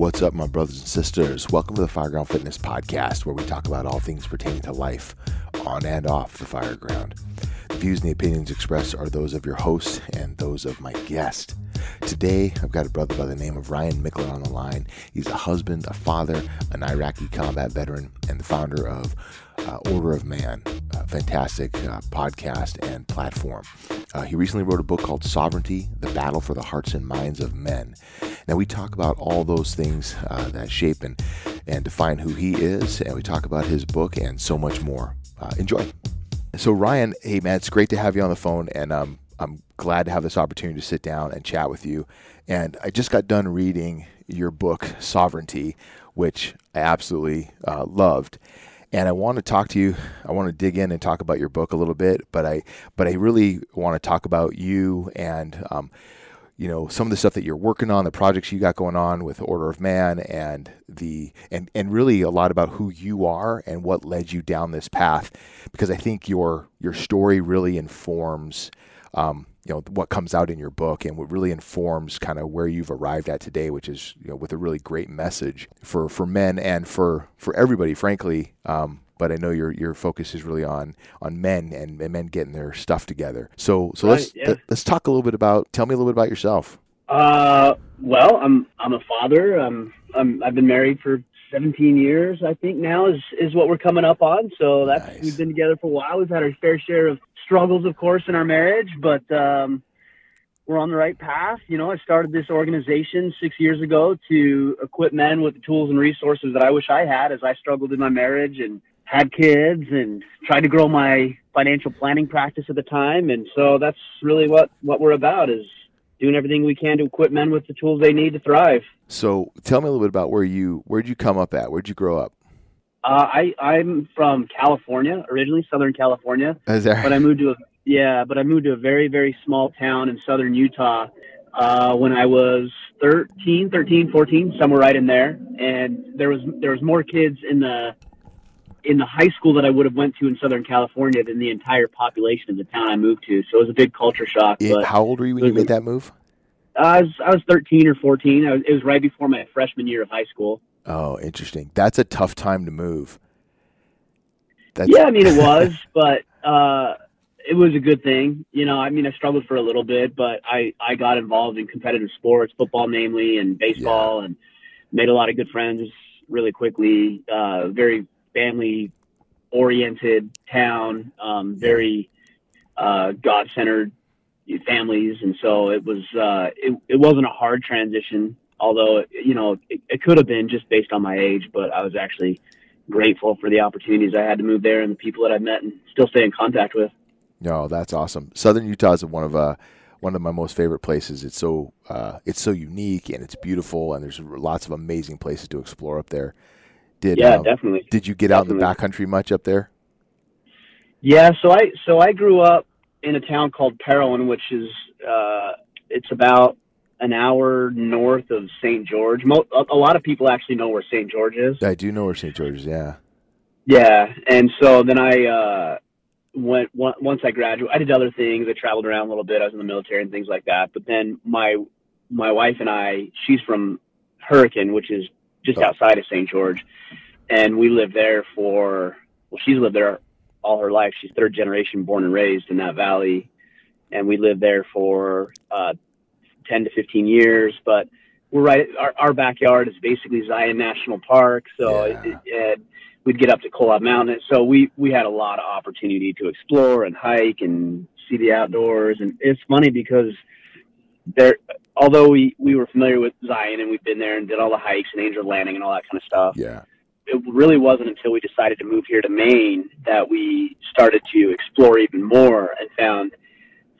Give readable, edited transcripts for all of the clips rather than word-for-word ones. What's up, my brothers and sisters? Welcome to the Fireground Fitness Podcast, where we talk about all things pertaining to life on and off the fireground. The views and the opinions expressed are those of your host and those of my guest. Today, I've got a brother by the name of Ryan Michler on the line. He's a husband, a father, an Iraqi combat veteran, and the founder of Order of Man, a fantastic podcast and platform. He recently wrote a book called Sovereignty, The Battle for the Hearts and Minds of Men. Now, we talk about all those things that shape and define who he is, and we talk about his book and so much more. Enjoy. So, Ryan, hey, man, it's great to have you on the phone, and I'm glad to have this opportunity to sit down and chat with you. And I just got done reading your book, Sovereignty, which I absolutely loved. And I want to talk to you. I want to dig in and talk about your book a little bit, but I really want to talk about you and you know, some of the stuff that you're working on, the projects you got going on with Order of Man, and really a lot about who you are and what led you down this path, because I think your story really informs you know, what comes out in your book and what really informs kind of where you've arrived at today, which is, you know, with a really great message for men and for everybody, frankly. But I know your focus is really on men and men getting their stuff together. So right, let's talk a little bit about, tell me a little bit about yourself. Well, I'm a father. I've been married for 17 years, I think now is what we're coming up on. So that's, nice. We've been together for a while. We've had our fair share of struggles, of course, in our marriage, but we're on the right path. You know, I started this organization 6 years ago to equip men with the tools and resources that I wish I had as I struggled in my marriage and had kids and tried to grow my financial planning practice at the time. And so that's really what we're about, is doing everything we can to equip men with the tools they need to thrive. So tell me a little bit about where'd you come up at? Where'd you grow up? I'm from California, originally Southern California. Is there? But I moved to a very, very small town in Southern Utah when I was 13, 14, somewhere right in there. And there was more kids in the high school that I would have went to in Southern California than the entire population of the town I moved to. So it was a big culture shock. But how old were you when you made that move? I was 13 or 14. It was right before my freshman year of high school. Oh, interesting. That's a tough time to move. Yeah, I mean, it was, but it was a good thing. You know, I mean, I struggled for a little bit, but I got involved in competitive sports, football namely, and baseball, and made a lot of good friends really quickly. Very family-oriented town, very God-centered families. And so it was, it wasn't a hard transition. Although, you know, it could have been just based on my age, but I was actually grateful for the opportunities I had to move there and the people that I met and still stay in contact with. No, that's awesome. Southern Utah is one of my most favorite places. It's so unique and it's beautiful, and there's lots of amazing places to explore up there. Definitely. Did you get out in the backcountry much up there? Yeah, so I grew up in a town called Parowan, which is it's about an hour north of St. George. A lot of people actually know where St. George is. I do know where St. George is, yeah. Yeah, and so then I went, once I graduated, I did other things. I traveled around a little bit. I was in the military and things like that. But then my wife and I, she's from Hurricane, which is just outside of St. George. And we lived there she's lived there all her life. She's third generation born and raised in that valley. And we lived there for 10 to 15 years, but we're right. Our backyard is basically Zion National Park. So we'd get up to Kolob Mountain. So we had a lot of opportunity to explore and hike and see the outdoors. And it's funny because although we were familiar with Zion and we've been there and did all the hikes and Angel Landing and all that kind of stuff. Yeah. It really wasn't until we decided to move here to Maine that we started to explore even more and found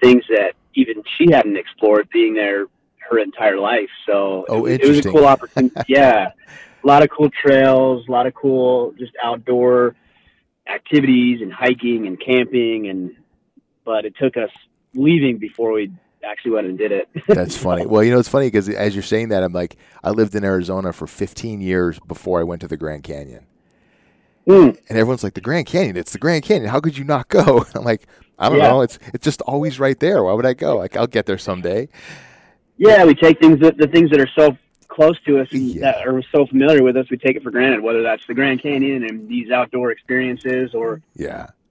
things that even she hadn't explored, being there her entire life. So it was a cool opportunity. Yeah. A lot of cool trails, a lot of cool just outdoor activities and hiking and camping. But it took us leaving before we actually went and did it. That's funny. Well, you know, it's funny because as you're saying that, I'm like, I lived in Arizona for 15 years before I went to the Grand Canyon. And everyone's like, the Grand Canyon. How could you not go? I'm like, I don't know. It's just always right there. Why would I go? Like, I'll get there someday. Yeah, we take the things that are so close to us and that are so familiar with us, we take it for granted, whether that's the Grand Canyon and these outdoor experiences or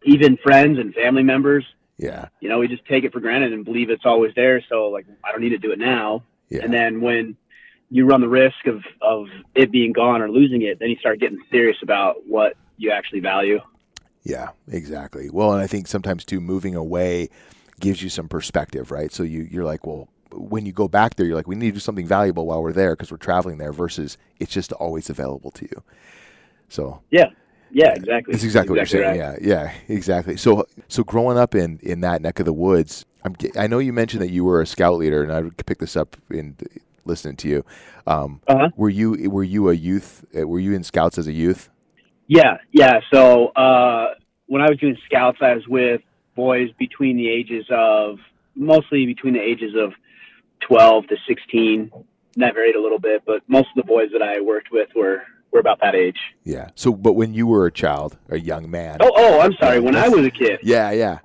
even friends and family members. You know, we just take it for granted and believe it's always there. So, like, I don't need to do it now. And then when you run the risk of it being gone or losing it, then you start getting serious about what you actually value. Yeah, exactly. Well, and I think sometimes, too, moving away gives you some perspective, right? So you're like, well, when you go back there, you're like, we need to do something valuable while we're there because we're traveling there versus it's just always available to you. So yeah, exactly. That's exactly what you're saying. Right. Yeah, exactly. So growing up in that neck of the woods, I know you mentioned that you were a scout leader, and I would pick this up in listening to you. Were you a youth? Were you in scouts as a youth? Yeah. So when I was doing scouts, I was with boys between the ages of 12 to 16. That varied a little bit, but most of the boys that I worked with were about that age. Yeah. So, but when you were a child, a young man. Oh, I'm sorry. When I was a kid. Yeah.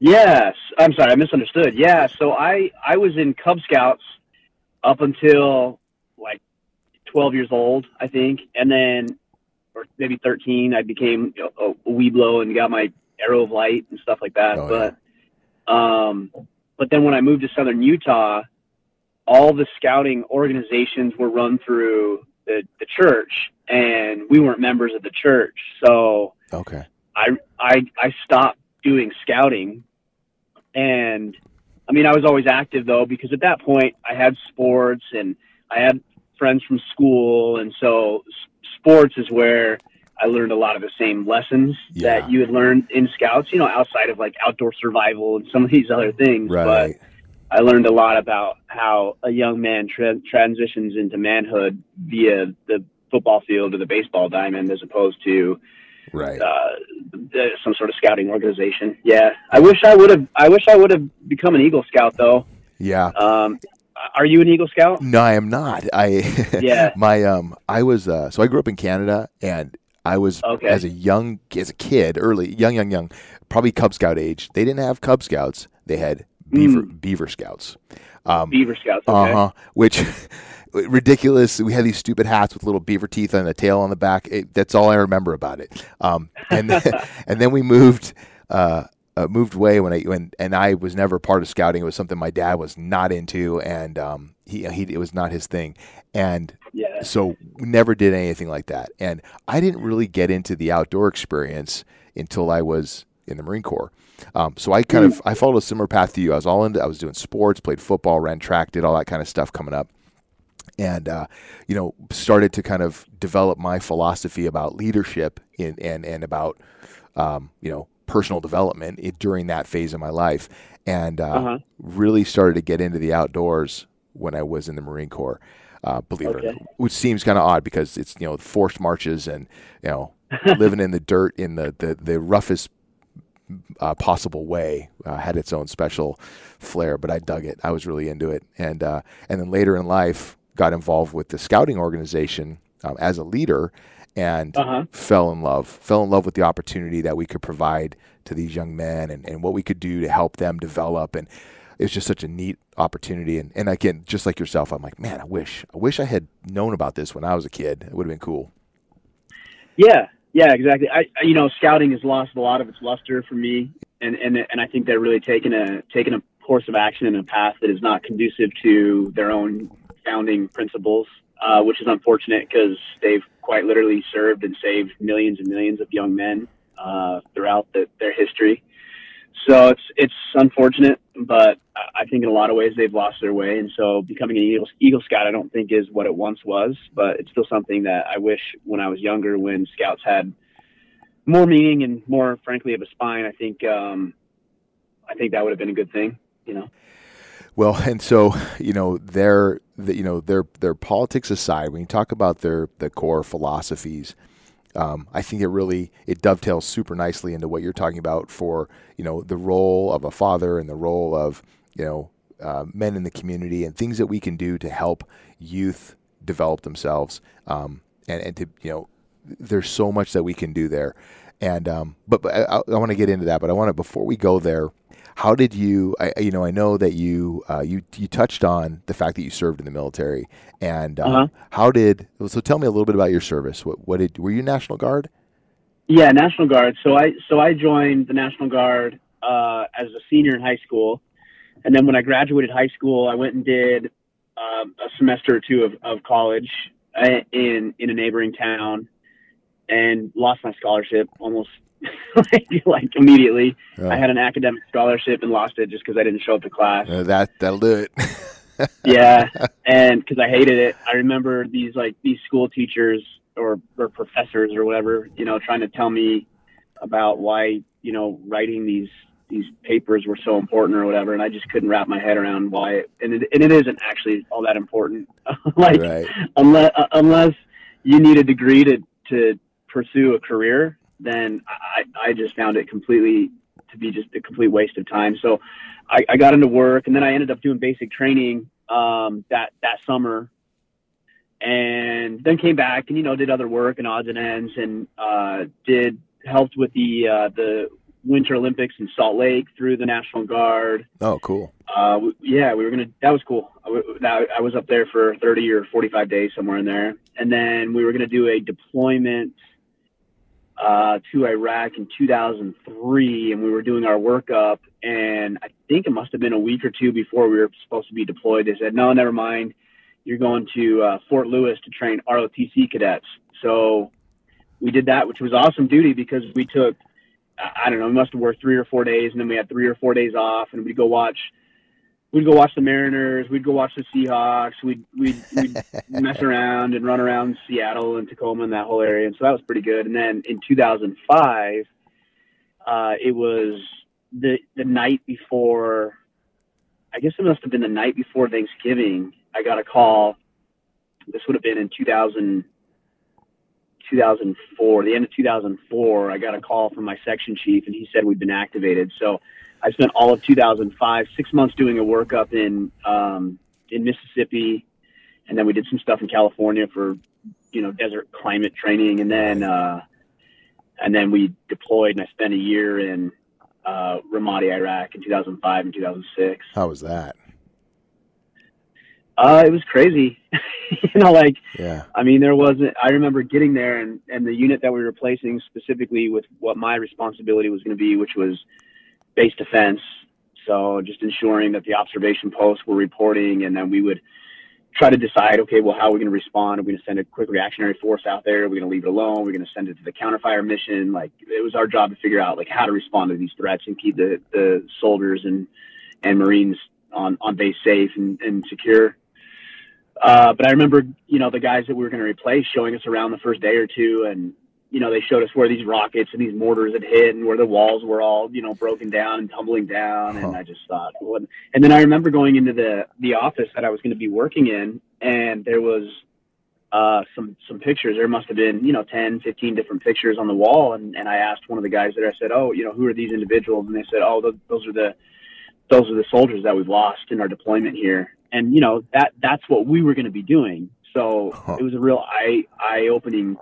Yes. I'm sorry. I misunderstood. Yeah. So I was in Cub Scouts up until like 12 years old, I think. And then, or maybe 13, I became a Weeblo and got my Arrow of Light and stuff like that. But then when I moved to Southern Utah, all the scouting organizations were run through the church, and we weren't members of the church. So I stopped doing scouting. And I mean, I was always active though, because at that point I had sports and I had friends from school. And so sports is where I learned a lot of the same lessons that you had learned in scouts, you know, outside of like outdoor survival and some of these other things. Right. But I learned a lot about how a young man transitions into manhood via the football field or the baseball diamond, as opposed to some sort of scouting organization. Yeah. I wish I would have become an Eagle Scout though. Yeah. Are you an Eagle Scout? No, I am not. I grew up in Canada, and I was as a kid, probably Cub Scout age. They didn't have Cub Scouts. They had Beaver Scouts. Beaver Scouts, okay. Which, ridiculous. We had these stupid hats with little beaver teeth and a tail on the back. That's all I remember about it. And then we moved away when I was never part of scouting. It was something my dad was not into, and it was not his thing. And so we never did anything like that. And I didn't really get into the outdoor experience until I was in the Marine Corps. So I I followed a similar path to you. I was doing sports, played football, ran track, did all that kind of stuff coming up. And, started to kind of develop my philosophy about leadership and about, personal development during that phase of my life. And really started to get into the outdoors when I was in the Marine Corps, believe it or not, which seems kind of odd because it's, forced marches and, living in the dirt in the roughest possible way, had its own special flair, but I dug it. I was really into it. And then later in life got involved with the scouting organization as a leader and fell in love with the opportunity that we could provide to these young men and what we could do to help them develop. And it's just such a neat opportunity. And again, just like yourself, I'm like, man, I wish I had known about this when I was a kid. It would have been cool. Yeah, exactly. I scouting has lost a lot of its luster for me, and I think they're really taking a course of action in a path that is not conducive to their own founding principles, which is unfortunate because they've quite literally served and saved millions and millions of young men throughout their history. So it's unfortunate, but I think in a lot of ways they've lost their way. And so becoming an Eagle Scout, I don't think is what it once was, but it's still something that I wish when I was younger, when Scouts had more meaning and more, frankly, of a spine, I think that would have been a good thing, Well, and so, their politics aside, when you talk about the core philosophies, I think it dovetails super nicely into what you're talking about for, the role of a father and the role of, men in the community and things that we can do to help youth develop themselves, and to, there's so much that we can do there. And but I want to get into that, but I want to, before we go there, how did you, I know that you, you touched on the fact that you served in the military, and so tell me a little bit about your service. Were you National Guard? Yeah, National Guard. So I joined the National Guard as a senior in high school. And then when I graduated high school, I went and did a semester or two of college in a neighboring town, and lost my scholarship almost like immediately. Oh. I had an academic scholarship and lost it just because I didn't show up to class. That'll do it. Yeah, and because I hated it. I remember these school teachers or professors or whatever, trying to tell me about why, writing these papers were so important or whatever, and I just couldn't wrap my head around why it, and it isn't actually all that important. Like, right. unless you need a degree to pursue a career, then I just found it completely to be just a complete waste of time. So I got into work, and then I ended up doing basic training that summer, and then came back and, did other work and odds and ends, and helped with the Winter Olympics in Salt Lake through the National Guard. Oh, cool. That was cool. I was up there for 30 or 45 days, somewhere in there. And then we were going to do a deployment to Iraq in 2003, and we were doing our workup, and I think it must have been a week or two before we were supposed to be deployed. They said, no, never mind. You're going to Fort Lewis to train ROTC cadets. So we did that, which was awesome duty, because we took, I don't know, we must have worked 3 or 4 days, and then we had 3 or 4 days off, and we'd go watch the Mariners, we'd go watch the Seahawks, we'd mess around and run around Seattle and Tacoma and that whole area, and so that was pretty good. And then in 2005, it was the night before, I guess it must have been the night before Thanksgiving, I got a call. This would have been in 2004, the end of 2004, I got a call from my section chief, and he said we'd been activated. So I spent all of 2005, 6 months doing a workup in Mississippi, and then we did some stuff in California for, desert climate training, and then we deployed, and I spent a year in Ramadi, Iraq in 2005 and 2006. How was that? It was crazy. Yeah. I mean, I remember getting there and the unit that we were replacing specifically with what my responsibility was going to be, which was base defense. So just ensuring that the observation posts were reporting, and then we would try to decide, okay, well, how are we going to respond? Are we going to send a quick reactionary force out there? Are we going to leave it alone? Are we going to send it to the counterfire mission? Like, it was our job to figure out how to respond to these threats and keep the soldiers and Marines on base safe and secure. But I remember, the guys that we were going to replace showing us around the first day or two, and, they showed us where these rockets and these mortars had hit, and where the walls were all, broken down and tumbling down. Huh. And I just thought, well, and then I remember going into the office that I was going to be working in, and there was, some pictures. There must've been, 10, 15 different pictures on the wall. And I asked one of the guys there, I said, oh, who are these individuals? And they said, oh, those are the soldiers that we've lost in our deployment here. And, that's what we were going to be doing. So It was a real eye-opening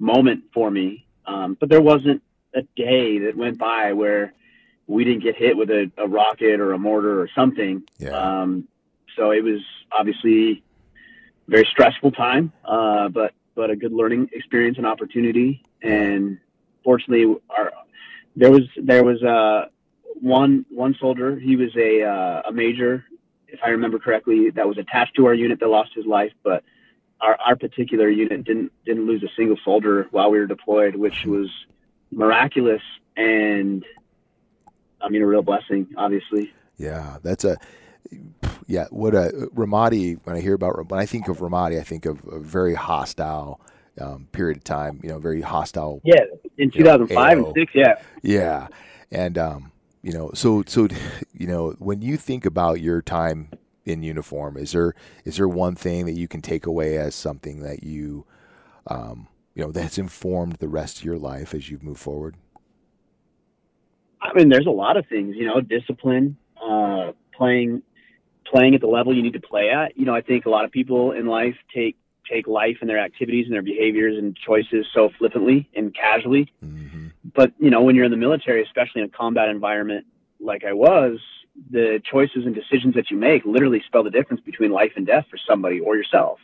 moment for me. But there wasn't a day that went by where we didn't get hit with a rocket or a mortar or something. Yeah. So it was obviously a very stressful time, but a good learning experience and opportunity. And fortunately, there was one soldier. He was a major, if I remember correctly, that was attached to our unit that lost his life, but our particular unit didn't lose a single soldier while we were deployed, which was miraculous. And I mean, a real blessing, obviously. Yeah. Ramadi, when I think of Ramadi, I think of a very hostile period of time, very hostile. Yeah. In 2005 and 6. Yeah. Yeah. And, when you think about your time in uniform, is there one thing that you can take away as something that you, that's informed the rest of your life as you move forward? I mean, there's a lot of things, discipline, playing at the level you need to play at. I think a lot of people in life take take life and their activities and their behaviors and choices so flippantly and casually. Mm-hmm. But, you know, when you're in the military, especially in a combat environment like I was, the choices and decisions that you make literally spell the difference between life and death for somebody or yourself.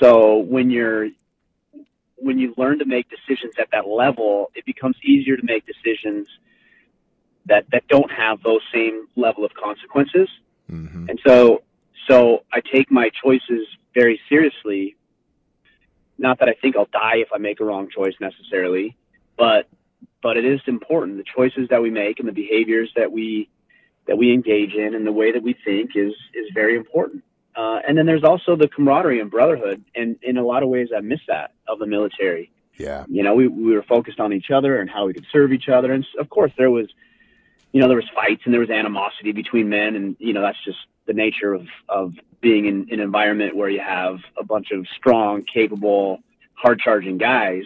So when you learn to make decisions at that level, it becomes easier to make decisions that don't have those same level of consequences. Mm-hmm. And so I take my choices very seriously. Not that I think I'll die if I make a wrong choice necessarily, but it is important. The choices that we make and the behaviors that we engage in and the way that we think is very important. And then there's also the camaraderie and brotherhood. And in a lot of ways, I miss that of the military. Yeah. You know, we were focused on each other and how we could serve each other. And of course there was fights and there was animosity between men. And, you know, that's just the nature of being in an environment where you have a bunch of strong, capable, hard charging guys.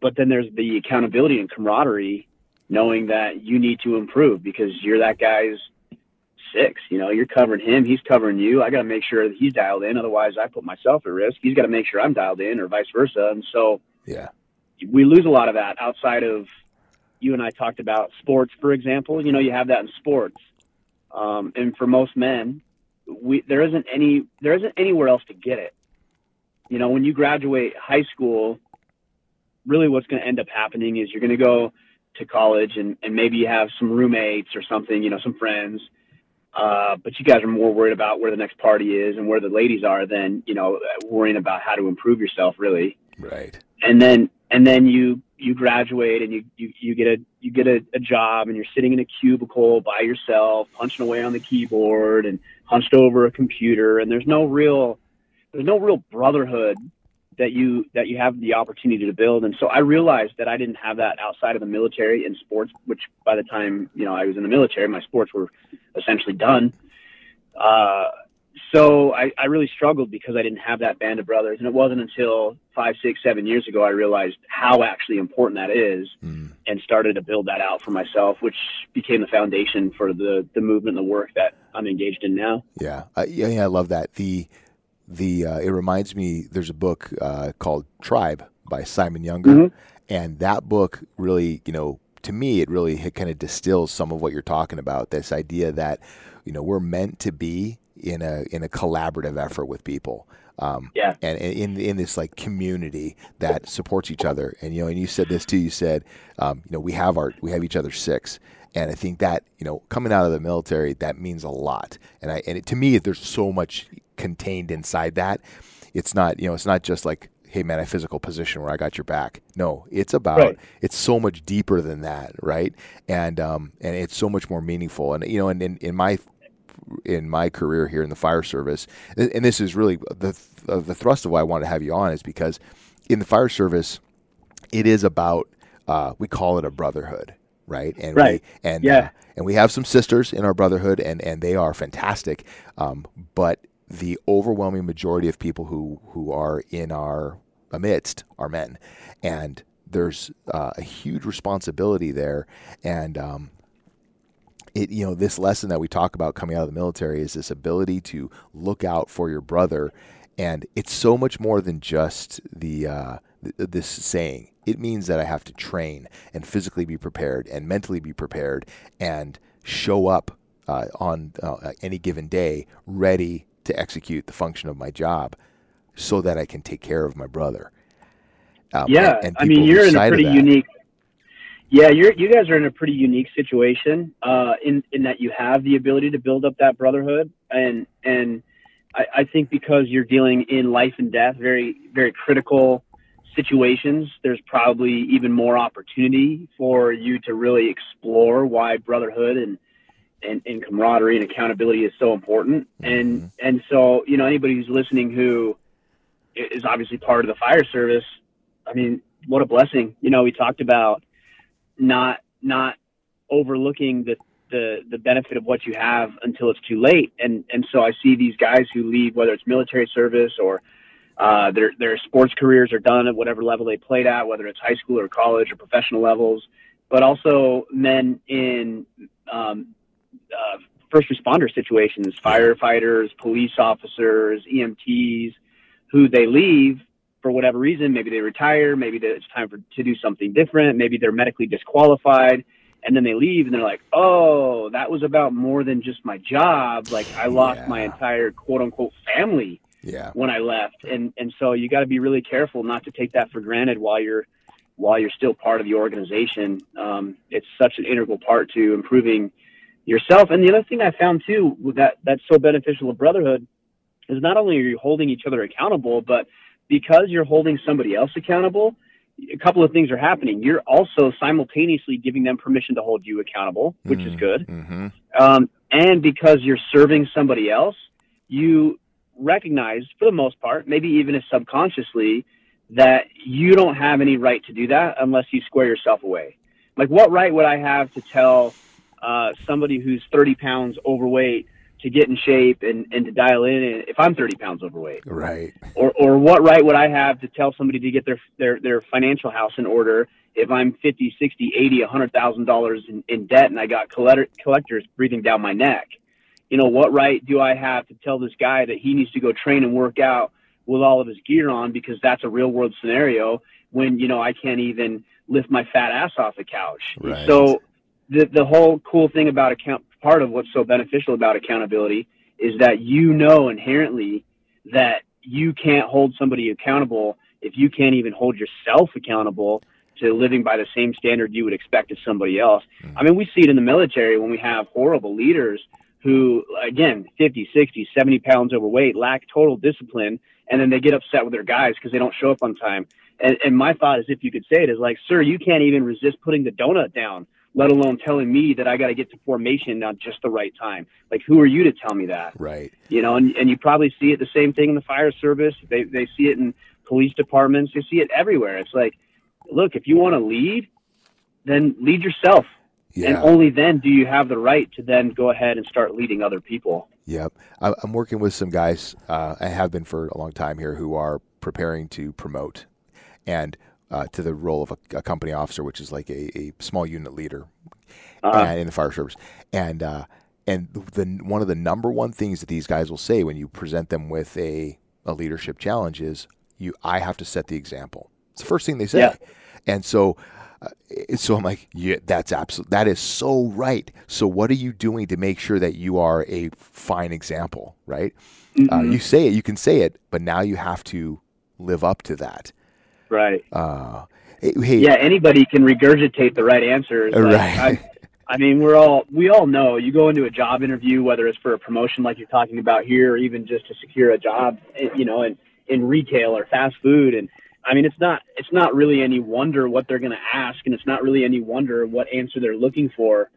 But then there's the accountability and camaraderie, knowing that you need to improve because you're that guy's six, you know, you're covering him, he's covering you. I got to make sure that he's dialed in. Otherwise I put myself at risk. He's got to make sure I'm dialed in or vice versa. And so yeah, we lose a lot of that outside of, you and I talked about sports, for example. You know, you have that in sports. And for most men, there isn't anywhere else to get it. You know, when you graduate high school, really what's going to end up happening is you're going to go to college and maybe you have some roommates or something, you know, some friends. But you guys are more worried about where the next party is and where the ladies are than, you know, worrying about how to improve yourself, really. Right. And then you graduate and you get a job and you're sitting in a cubicle by yourself, punching away on the keyboard and hunched over a computer. And there's no real brotherhood that you have the opportunity to build. And so I realized that I didn't have that outside of the military and sports, which by the time, you know, I was in the military, my sports were essentially done. So I really struggled because I didn't have that band of brothers. And it wasn't until 5, 6, 7 years ago I realized how actually important that is and started to build that out for myself, which became the foundation for the movement and the work that I'm engaged in now. Yeah. I love that. It reminds me, there's a book called Tribe by Simon Younger. Mm-hmm. And that book really, you know, to me, it really kind of distills some of what you're talking about, this idea that, you know, we're meant to be in a collaborative effort with people, and in this like community that supports each other. And, you know, and you said this too, you said, you know, we have each other's six. And I think that, you know, coming out of the military, that means a lot. And to me, there's so much contained inside that. It's not, you know, it's not just like, hey man, a physical position where I got your back. No, it's about, right. It's so much deeper than that. Right. And it's so much more meaningful. And, you know, and in my career here in the fire service, and this is really the thrust of why I wanted to have you on, is because in the fire service, it is about, we call it a brotherhood. Right. And, right. And we have some sisters in our brotherhood and they are fantastic. But the overwhelming majority of people who are in our amidst are men, and there's a huge responsibility there. And, it, you know, this lesson that we talk about coming out of the military is this ability to look out for your brother. And it's so much more than just the, this saying. It means that I have to train and physically be prepared and mentally be prepared and show up on any given day ready to execute the function of my job so that I can take care of my brother. And I mean, you're in a pretty unique. Yeah. You guys are in a pretty unique situation in that you have the ability to build up that brotherhood. And I think because you're dealing in life and death, very, very critical situations, there's probably even more opportunity for you to really explore why brotherhood and camaraderie and accountability is so important. And so, you know, anybody who's listening who is obviously part of the fire service, I mean, what a blessing. You know, we talked about not overlooking the benefit of what you have until it's too late. And so I see these guys who leave, whether it's military service or their sports careers are done at whatever level they played at, whether it's high school or college or professional levels, but also men in first responder situations, firefighters, police officers, EMTs, who they leave for whatever reason. Maybe they retire. Maybe it's time to do something different. Maybe they're medically disqualified. And then they leave and they're like, oh, that was about more than just my job. Like, I lost my entire quote unquote family when I left. And so you got to be really careful not to take that for granted while you're still part of the organization. It's such an integral part to improving yourself. And the other thing I found too, that's so beneficial to brotherhood, is not only are you holding each other accountable, but because you're holding somebody else accountable, a couple of things are happening. You're also simultaneously giving them permission to hold you accountable, which is good. Mm-hmm. And because you're serving somebody else, you recognize, for the most part, maybe even if subconsciously, that you don't have any right to do that unless you square yourself away. Like, what right would I have to tell somebody who's 30 pounds overweight to get in shape and to dial in if I'm 30 pounds overweight? Right. Or what right would I have to tell somebody to get their financial house in order if I'm 50, 60, 80, $100,000 in debt and I got collectors breathing down my neck? You know, what right do I have to tell this guy that he needs to go train and work out with all of his gear on because that's a real world scenario when, you know, I can't even lift my fat ass off the couch? Right. So the whole cool thing about part of what's so beneficial about accountability is that you know inherently that you can't hold somebody accountable if you can't even hold yourself accountable to living by the same standard you would expect of somebody else. Mm-hmm. I mean, we see it in the military when we have horrible leaders who, again, 50, 60, 70 pounds overweight, lack total discipline, and then they get upset with their guys because they don't show up on time. And my thought is, if you could say it, is like, sir, you can't even resist putting the donut down, let alone telling me that I got to get to formation at just the right time. Like, who are you to tell me that? Right. You know, and you probably see it the same thing in the fire service. They see it in police departments. They see it everywhere. It's like, look, if you want to lead, then lead yourself. Yeah. And only then do you have the right to then go ahead and start leading other people. Yep. I'm working with some guys, I have been for a long time here, who are preparing to promote and to the role of a company officer, which is like a small unit leader in the fire service. And one of the number one things that these guys will say when you present them with a leadership challenge is, I have to set the example. It's the first thing they say. Yeah. And so I'm like, yeah, that is so right. So what are you doing to make sure that you are a fine example, right? Mm-hmm. You can say it, but now you have to live up to that. Right. Anybody can regurgitate the right answers. Like, right. I mean, we all know you go into a job interview, whether it's for a promotion like you're talking about here, or even just to secure a job, you know, in retail or fast food. And I mean, it's not really any wonder what they're going to ask. And it's not really any wonder what answer they're looking for.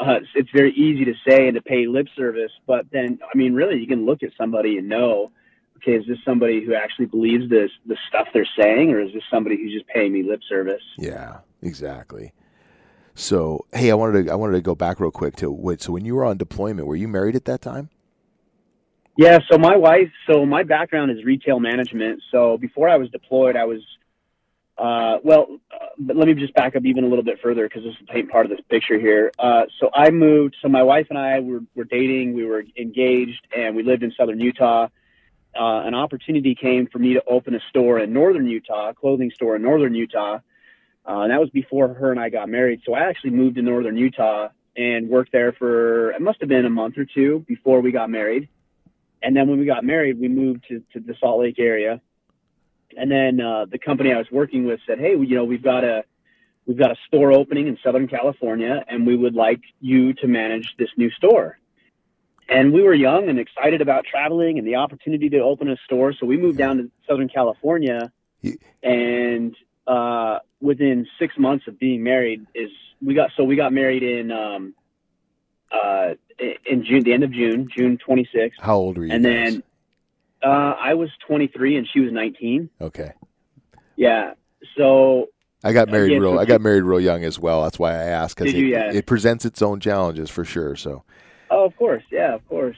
It's very easy to say and to pay lip service. But then, I mean, really, you can look at somebody and know, okay, is this somebody who actually believes the stuff they're saying, or is this somebody who's just paying me lip service? Yeah, exactly. So, hey, I wanted to go back real quick so when you were on deployment, were you married at that time? Yeah. So my background is retail management. So before I was deployed, I was, but let me just back up even a little bit further, because this is the paint part of this picture here. So I moved. So my wife and I were dating, we were engaged, and we lived in Southern Utah. An opportunity came for me to open a clothing store in Northern Utah. And that was before her and I got married. So I actually moved to Northern Utah and worked there for, it must've been a month or two before we got married. And then when we got married, we moved to the Salt Lake area. And then the company I was working with said, hey, you know, we've got a store opening in Southern California, and we would like you to manage this new store. And we were young and excited about traveling and the opportunity to open a store. So we moved down to Southern California, and within 6 months of being married we got married in June, the end of June 26th. How old were you? And then I was 23 and she was 19. Okay. Yeah. So I got married real young as well. That's why I asked, because it presents its own challenges for sure. So. Oh, of course. Yeah, of course.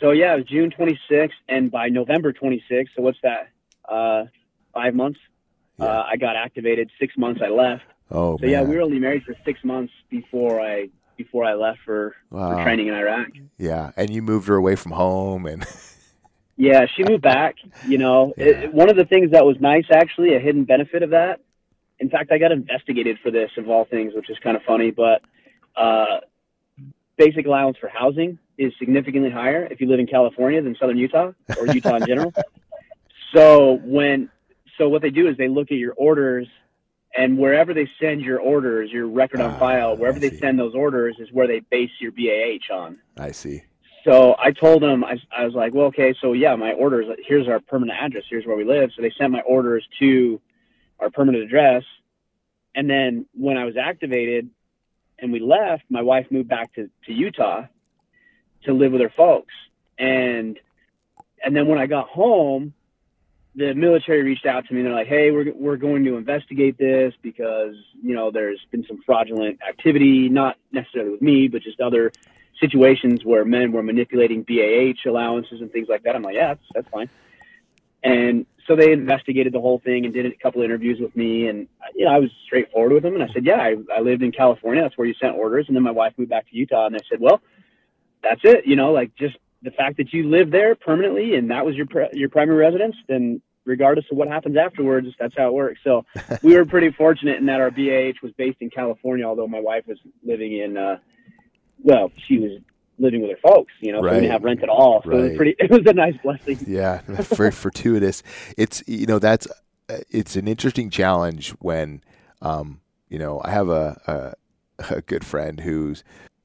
So, yeah, it was June 26th, and by November 26th, so what's that, 5 months? Yeah. I got activated. 6 months I left. Oh, so, man. Yeah, we were only married for 6 months before I before I left for training in Iraq. Yeah, and you moved her away from home and. Yeah, she moved back. You know, yeah. One of the things that was nice, actually, a hidden benefit of that. In fact, I got investigated for this, of all things, which is kind of funny, but basic allowance for housing is significantly higher if you live in California than Southern Utah or Utah in general. So what they do is they look at your orders, and wherever they send your orders, your record on file, wherever they send those orders is where they base your BAH on. I see. So I told them, I was like, well, okay, so yeah, my orders, here's our permanent address, here's where we live. So they sent my orders to our permanent address. And then when I was activated and we left, my wife moved back to Utah to live with her folks. And then when I got home, the military reached out to me and they're like, hey, we're going to investigate this because, you know, there's been some fraudulent activity, not necessarily with me, but just other situations where men were manipulating BAH allowances and things like that. I'm like, yeah, that's fine. And so they investigated the whole thing and did a couple of interviews with me. And, you know, I was straightforward with them. And I said, yeah, I lived in California. That's where you sent orders. And then my wife moved back to Utah. And I said, well, that's it. You know, like just the fact that you live there permanently and that was your primary residence, then regardless of what happens afterwards, that's how it works. So we were pretty fortunate in that our BAH was based in California, although my wife was living in, she was living with her folks, you know, right. So we didn't have rent at all. So right. It was a nice blessing. Yeah, very fortuitous. It's, you know, it's an interesting challenge when, you know, I have a good friend who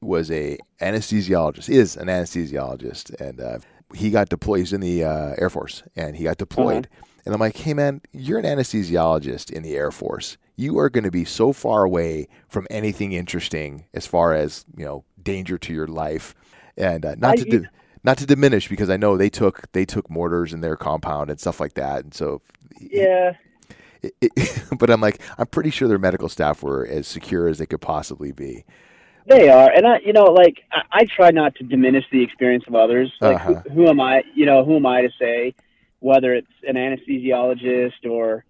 was a anesthesiologist, is an anesthesiologist. And he got deployed, he's in the Air Force and he got deployed. Uh-huh. And I'm like, hey man, you're an anesthesiologist in the Air Force. You are going to be so far away from anything interesting as far as, you know, danger to your life, and not to diminish, because I know they took mortars in their compound and stuff like that. And so, yeah, but I'm like, I'm pretty sure their medical staff were as secure as they could possibly be. They are. And I, you know, like I try not to diminish the experience of others. Like uh-huh. who am I to say whether it's an anesthesiologist or,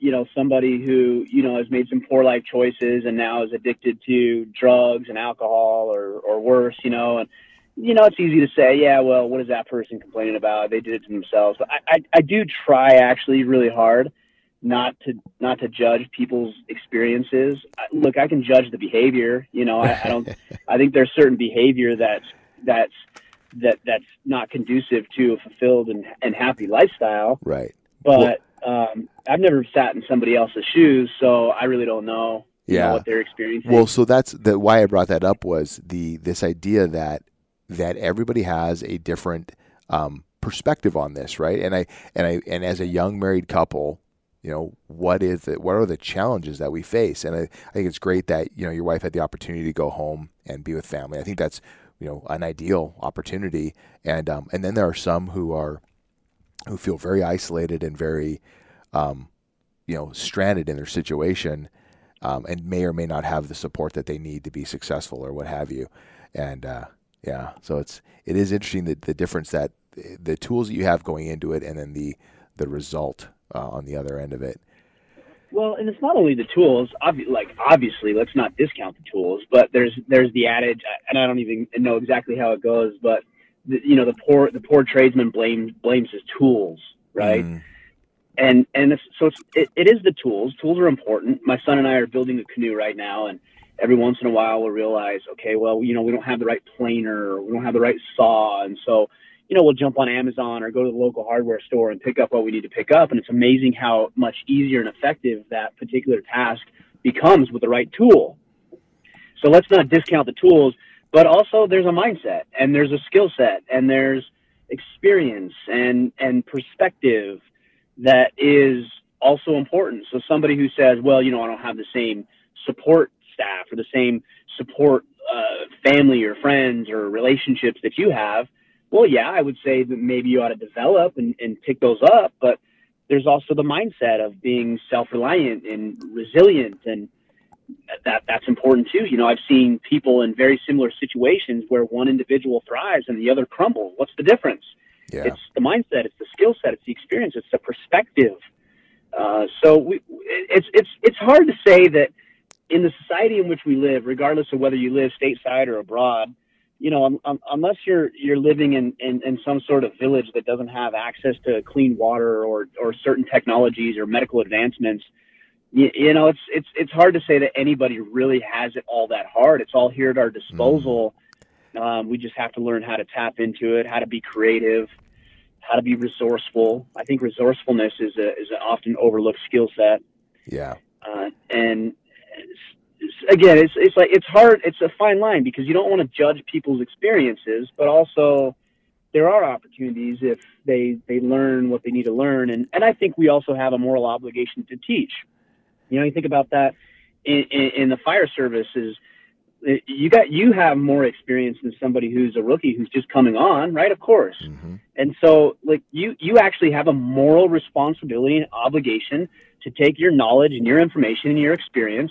you know, somebody who, you know, has made some poor life choices and now is addicted to drugs and alcohol or worse, you know. And, you know, it's easy to say, yeah, well, what is that person complaining about? They did it to themselves. But I do try actually really hard not to judge people's experiences. Look, I can judge the behavior, you know, I think there's certain behavior that's not conducive to a fulfilled and happy lifestyle. Right. But, I've never sat in somebody else's shoes, so I really don't know, you know, what they're experiencing. Well, so that's why I brought that up, was this idea that everybody has a different perspective on this, right? And as a young married couple, you know, what are the challenges that we face? And I think it's great that, you know, your wife had the opportunity to go home and be with family. I think that's, you know, an ideal opportunity. And then there are some who feel very isolated and very, you know, stranded in their situation, and may or may not have the support that they need to be successful or what have you. And, yeah, so it is interesting that the difference that the tools that you have going into it and then the result on the other end of it. Well, and it's not only the tools, obviously let's not discount the tools, but there's the adage, and I don't even know exactly how it goes, but you know, the poor tradesman blames his tools, right? Mm. And it is the tools. Tools are important. My son and I are building a canoe right now, and every once in a while we'll realize, okay, well, you know, we don't have the right planer, we don't have the right saw, and so, you know, we'll jump on Amazon or go to the local hardware store and pick up what we need to pick up, and it's amazing how much easier and effective that particular task becomes with the right tool. So let's not discount the tools. But also there's a mindset and there's a skill set and there's experience and perspective that is also important. So somebody who says, well, you know, I don't have the same support staff or the same support family or friends or relationships that you have. Well, yeah, I would say that maybe you ought to develop and pick those up. But there's also the mindset of being self-reliant and resilient, and that's important too. You know, I've seen people in very similar situations where one individual thrives and the other crumbles. What's the difference? Yeah. It's the mindset, it's the skill set, it's the experience, it's the perspective. So it's hard to say that in the society in which we live, regardless of whether you live stateside or abroad, you know, unless you're living in some sort of village that doesn't have access to clean water or certain technologies or medical advancements, you know, it's hard to say that anybody really has it all that hard. It's all here at our disposal. We just have to learn how to tap into it, how to be creative, how to be resourceful. I think resourcefulness is an often overlooked skill set. Yeah. And again, it's hard. It's a fine line because you don't want to judge people's experiences, but also there are opportunities if they learn what they need to learn. And I think we also have a moral obligation to teach. You know, you think about that in the fire service is you have more experience than somebody who's a rookie who's just coming on, right? Of course. Mm-hmm. And so like you actually have a moral responsibility and obligation to take your knowledge and your information and your experience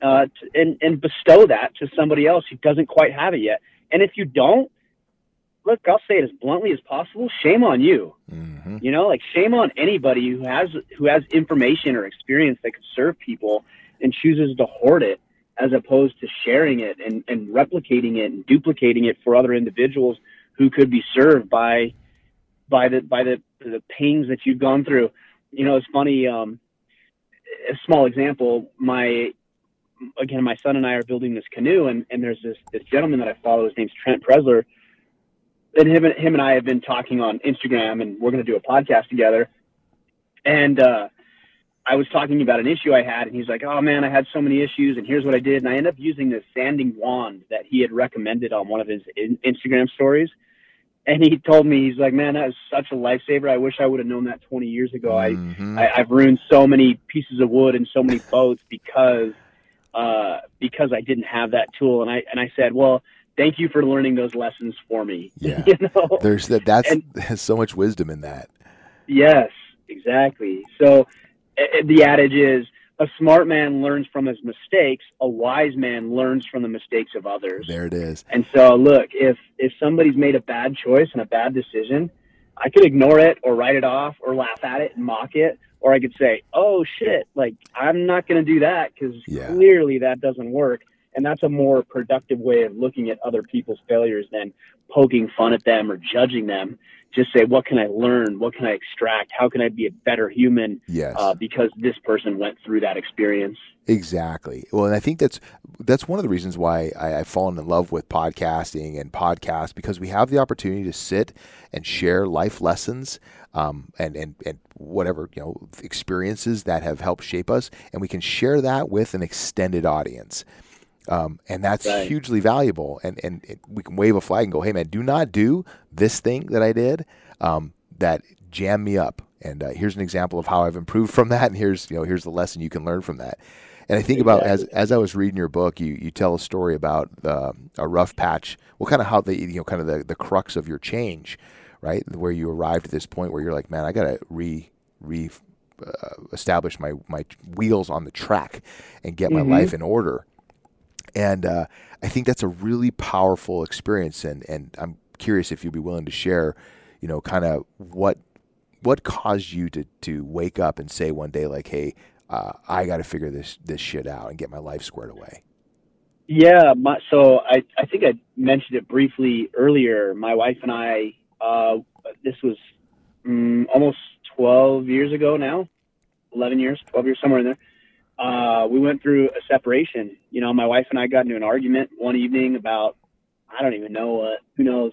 and bestow that to somebody else who doesn't quite have it yet. And if you don't, look, I'll say it as bluntly as possible, shame on you. Mm-hmm. You know, like shame on anybody who has information or experience that could serve people and chooses to hoard it as opposed to sharing it and replicating it and duplicating it for other individuals who could be served by the pains that you've gone through. You know, it's funny, a small example, my son and I are building this canoe and there's this gentleman that I follow, his name's Trent Presler. And him and I have been talking on Instagram, and we're going to do a podcast together. And I was talking about an issue I had, and he's like, oh, man, I had so many issues, and here's what I did. And I ended up using this sanding wand that he had recommended on one of his Instagram stories. And he told me, he's like, man, that was such a lifesaver. I wish I would have known that 20 years ago. Mm-hmm. I've ruined so many pieces of wood and so many boats because I didn't have that tool. And I said, well, thank you for learning those lessons for me. Yeah. You know? There's that. There's so much wisdom in that. Yes, exactly. So the adage is a smart man learns from his mistakes. A wise man learns from the mistakes of others. There it is. And so look, if somebody's made a bad choice and a bad decision, I could ignore it or write it off or laugh at it and mock it. Or I could say, oh shit, like I'm not going to do that because clearly that doesn't work. And that's a more productive way of looking at other people's failures than poking fun at them or judging them. Just say, what can I learn? What can I extract? How can I be a better human? Yes. Because this person went through that experience. Exactly. Well, and I think that's one of the reasons why I've fallen in love with podcasting and podcasts, because we have the opportunity to sit and share life lessons and whatever, you know, experiences that have helped shape us. And we can share that with an extended audience. And that's right. Hugely valuable. And we can wave a flag and go, hey, man, do not do this thing that I did that jammed me up. And here's an example of how I've improved from that. And here's the lesson you can learn from that. And I think about as I was reading your book, you tell a story about a rough patch. Well, kind of how the crux of your change, right? Where you arrived at this point where you're like, man, I got to establish my wheels on the track and get my life in order. And I think that's a really powerful experience, and I'm curious if you'd be willing to share, you know, kind of what caused you to wake up and say one day, like, hey, I got to figure this shit out and get my life squared away. Yeah, so I think I mentioned it briefly earlier. My wife and I, this was almost 12 years ago now, 12 years, somewhere in there. We went through a separation. You know, my wife and I got into an argument one evening about, I don't even know what, who knows?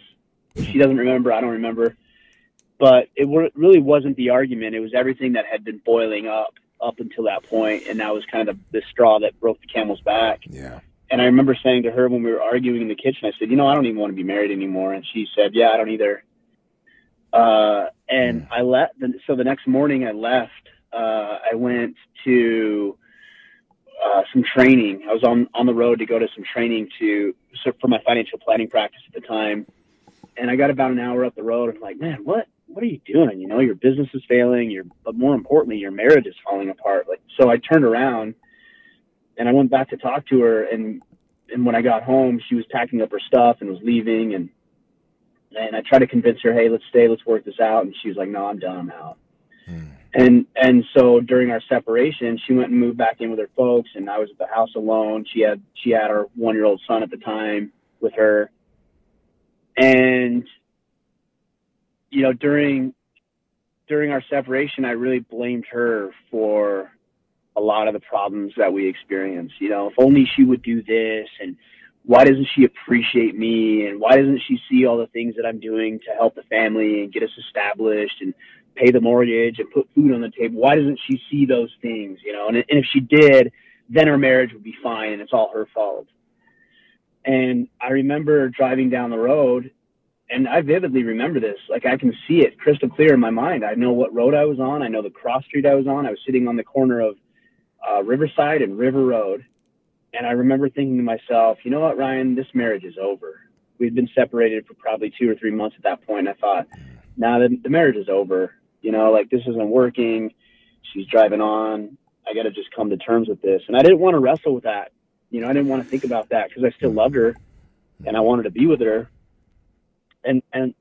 She doesn't remember. I don't remember. But it really wasn't the argument. It was everything that had been boiling up until that point. And that was kind of the straw that broke the camel's back. Yeah. And I remember saying to her when we were arguing in the kitchen, I said, you know, I don't even want to be married anymore. And she said, yeah, I don't either. And I left. So the next morning I left. I went to some training. I was on the road to go to some training for my financial planning practice at the time. And I got about an hour up the road. I'm like, man, what are you doing? You know, your business is failing. But more importantly, your marriage is falling apart. Like, so I turned around and I went back to talk to her. And when I got home, she was packing up her stuff and was leaving. And I tried to convince her, hey, let's stay, let's work this out. And she was like, no, I'm done. I'm out. And so during our separation, she went and moved back in with her folks, and I was at the house alone. She had our 1-year-old son at the time with her. And, you know, during our separation, I really blamed her for a lot of the problems that we experienced. You know, if only she would do this, and why doesn't she appreciate me? And why doesn't she see all the things that I'm doing to help the family and get us established and pay the mortgage and put food on the table? Why doesn't she see those things, you know? And if she did, then her marriage would be fine, and it's all her fault. And I remember driving down the road, and I vividly remember this. Like, I can see it crystal clear in my mind. I know what road I was on. I know the cross street I was on. I was sitting on the corner of Riverside and River Road. And I remember thinking to myself, you know what, Ryan, this marriage is over. We'd been separated for probably 2 or 3 months at that point. I thought, now that the marriage is over, you know, like, this isn't working. She's driving on. I got to just come to terms with this. And I didn't want to wrestle with that. You know, I didn't want to think about that because I still loved her and I wanted to be with her. And I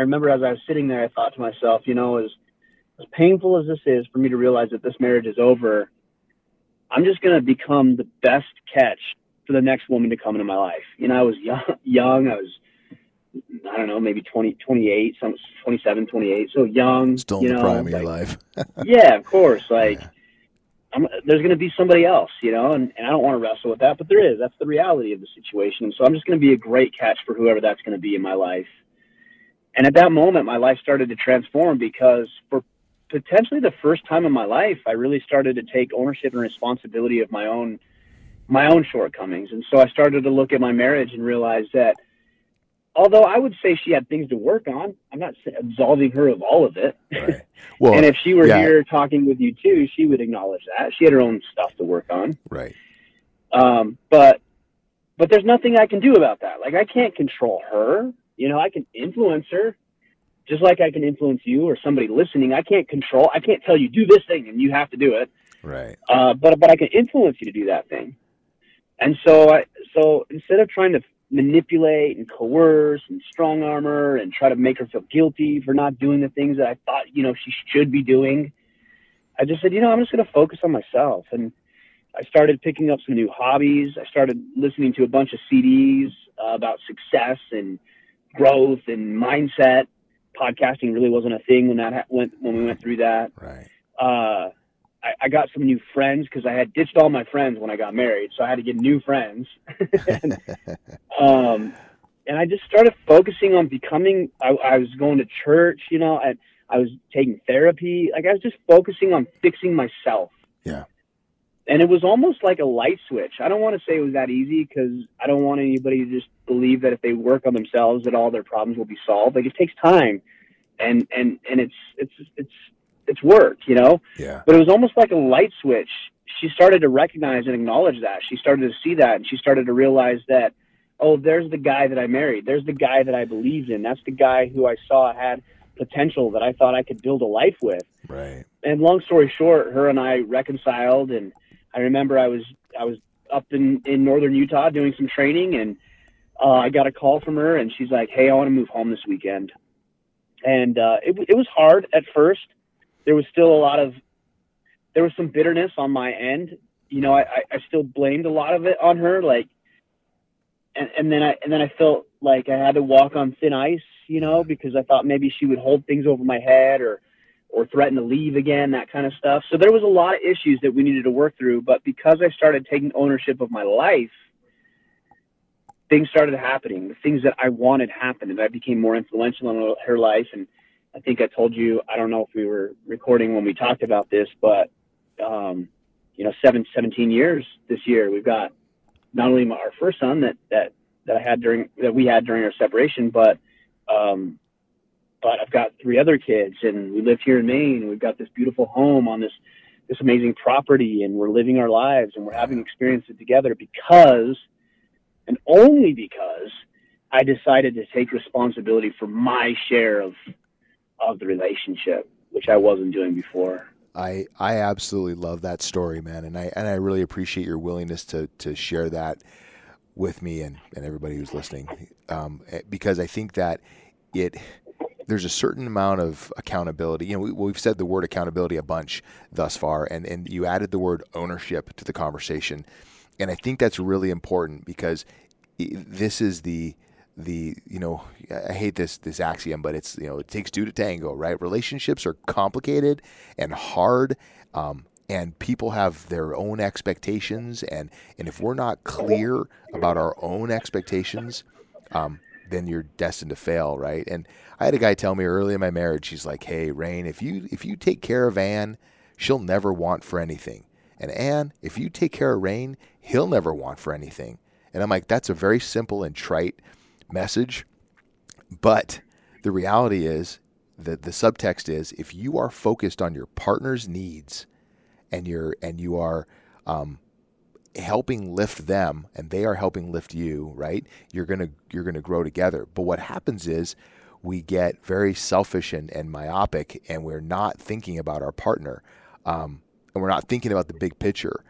remember as I was sitting there, I thought to myself, you know, as painful as this is for me to realize that this marriage is over, I'm just going to become the best catch for the next woman to come into my life. You know, I was young. I was, I don't know, maybe 28, some 27, 28. So young, still in the prime of your life. Yeah, of course. Like, yeah. There's going to be somebody else, you know, and I don't want to wrestle with that, but there is. That's the reality of the situation. So I'm just going to be a great catch for whoever that's going to be in my life. And at that moment, my life started to transform because for potentially the first time in my life, I really started to take ownership and responsibility of my own shortcomings. And so I started to look at my marriage and realize that although I would say she had things to work on, I'm not absolving her of all of it. Right. Well, and if she were here talking with you too, she would acknowledge that she had her own stuff to work on. Right. But there's nothing I can do about that. Like, I can't control her. You know, I can influence her just like I can influence you or somebody listening. I can't tell you do this thing and you have to do it. Right. But I can influence you to do that thing. And so instead of trying to manipulate and coerce and strong armor and try to make her feel guilty for not doing the things that I thought, you know, she should be doing, I just said, you know, I'm just going to focus on myself. And I started picking up some new hobbies. I started listening to a bunch of CDs about success and growth and mindset. Podcasting really wasn't a thing when we went through that. Right. I got some new friends because I had ditched all my friends when I got married, so I had to get new friends. And I just started focusing on becoming. I was going to church, you know, and I was taking therapy. Like, I was just focusing on fixing myself. Yeah. And it was almost like a light switch. I don't want to say it was that easy because I don't want anybody to just believe that if they work on themselves that all their problems will be solved. Like, it takes time, and it's work, you know? Yeah. But it was almost like a light switch. She started to recognize and acknowledge that. She started to see that, and she started to realize that, oh, there's the guy that I married. There's the guy that I believed in. That's the guy who I saw had potential that I thought I could build a life with. Right. And long story short, her and I reconciled, and I remember I was up in Northern Utah doing some training, and I got a call from her, and she's like, hey, I want to move home this weekend. And it was hard at first. There was still there was some bitterness on my end. You know, I still blamed a lot of it on her. Like, and then I felt like I had to walk on thin ice, you know, because I thought maybe she would hold things over my head or threaten to leave again, that kind of stuff. So there was a lot of issues that we needed to work through. But because I started taking ownership of my life, things started happening. The things that I wanted happened, and I became more influential in her life. And I think I told you, I don't know if we were recording when we talked about this, but, you know, 17 years this year, we've got not only our first son that we had during our separation, but I've got 3 other kids, and we live here in Maine. We've got this beautiful home on this amazing property, and we're living our lives, and we're having experiences together because, and only because, I decided to take responsibility for my share of the relationship, which I wasn't doing before. I absolutely love that story, man. And I really appreciate your willingness to share that with me and everybody who's listening. Because I think that it there's a certain amount of accountability. You know, we've said the word accountability a bunch thus far, and you added the word ownership to the conversation. And I think that's really important, because this is the, you know, I hate this axiom, but it's, you know, it takes two to tango, right? Relationships are complicated and hard. And people have their own expectations. And if we're not clear about our own expectations, then you're destined to fail, right? And I had a guy tell me early in my marriage, he's like, hey, Rain, if you take care of Ann, she'll never want for anything. And Ann, if you take care of Rain, he'll never want for anything. And I'm like, that's a very simple and trite message. But the reality is that the subtext is, if you are focused on your partner's needs, and you are helping lift them, and they are helping lift you, right? You're gonna grow together. But what happens is we get very selfish and myopic, and we're not thinking about our partner, and we're not thinking about the big picture.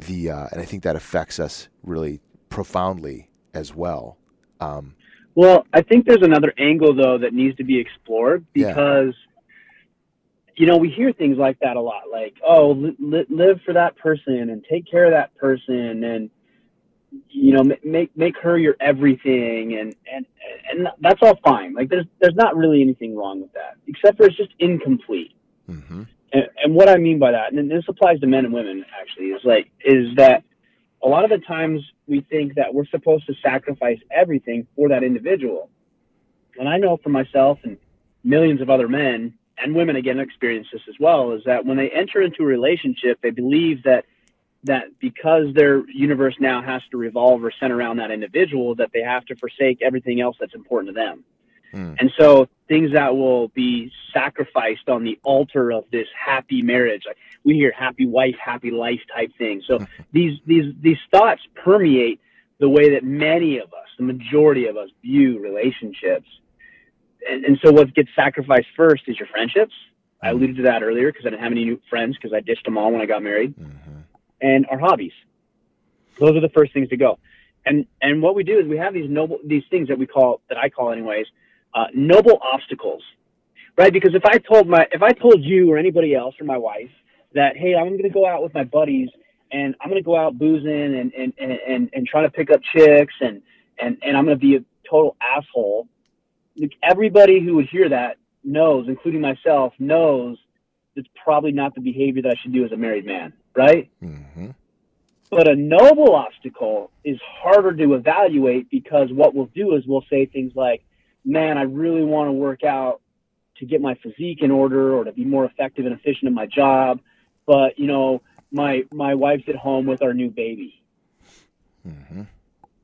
And I think that affects us really profoundly as well. Well, I think there's another angle though that needs to be explored, because. Yeah. You know, we hear things like that a lot, like, oh, live for that person and take care of that person and, you know, make her your everything. And that's all fine. Like, there's not really anything wrong with that, except for it's just incomplete. Mm-hmm. And what I mean by that, and this applies to men and women, actually, is that a lot of the times we think that we're supposed to sacrifice everything for that individual. And I know for myself and millions of other men, and women again experience this as well, is that when they enter into a relationship, they believe that because their universe now has to revolve or center around that individual, that they have to forsake everything else that's important to them. Mm. And so things that will be sacrificed on the altar of this happy marriage, like we hear happy wife, happy life type thing. So these thoughts permeate the way that many of us, the majority of us, view relationships. And so what gets sacrificed first is your friendships. I alluded to that earlier because I didn't have any new friends because I ditched them all when I got married. Mm-hmm. And our hobbies. Those are the first things to go. And what we do is we have these things that I call noble obstacles, right? Because if I told you or anybody else or my wife that, hey, I'm going to go out with my buddies and I'm going to go out boozing and try to pick up chicks and I'm going to be a total asshole. Everybody who would hear that knows, including myself, knows it's probably not the behavior that I should do as a married man, right? Mm-hmm. But a noble obstacle is harder to evaluate, because what we'll do is we'll say things like, man, I really want to work out to get my physique in order or to be more effective and efficient in my job. But, you know, my wife's at home with our new baby. Mm-hmm.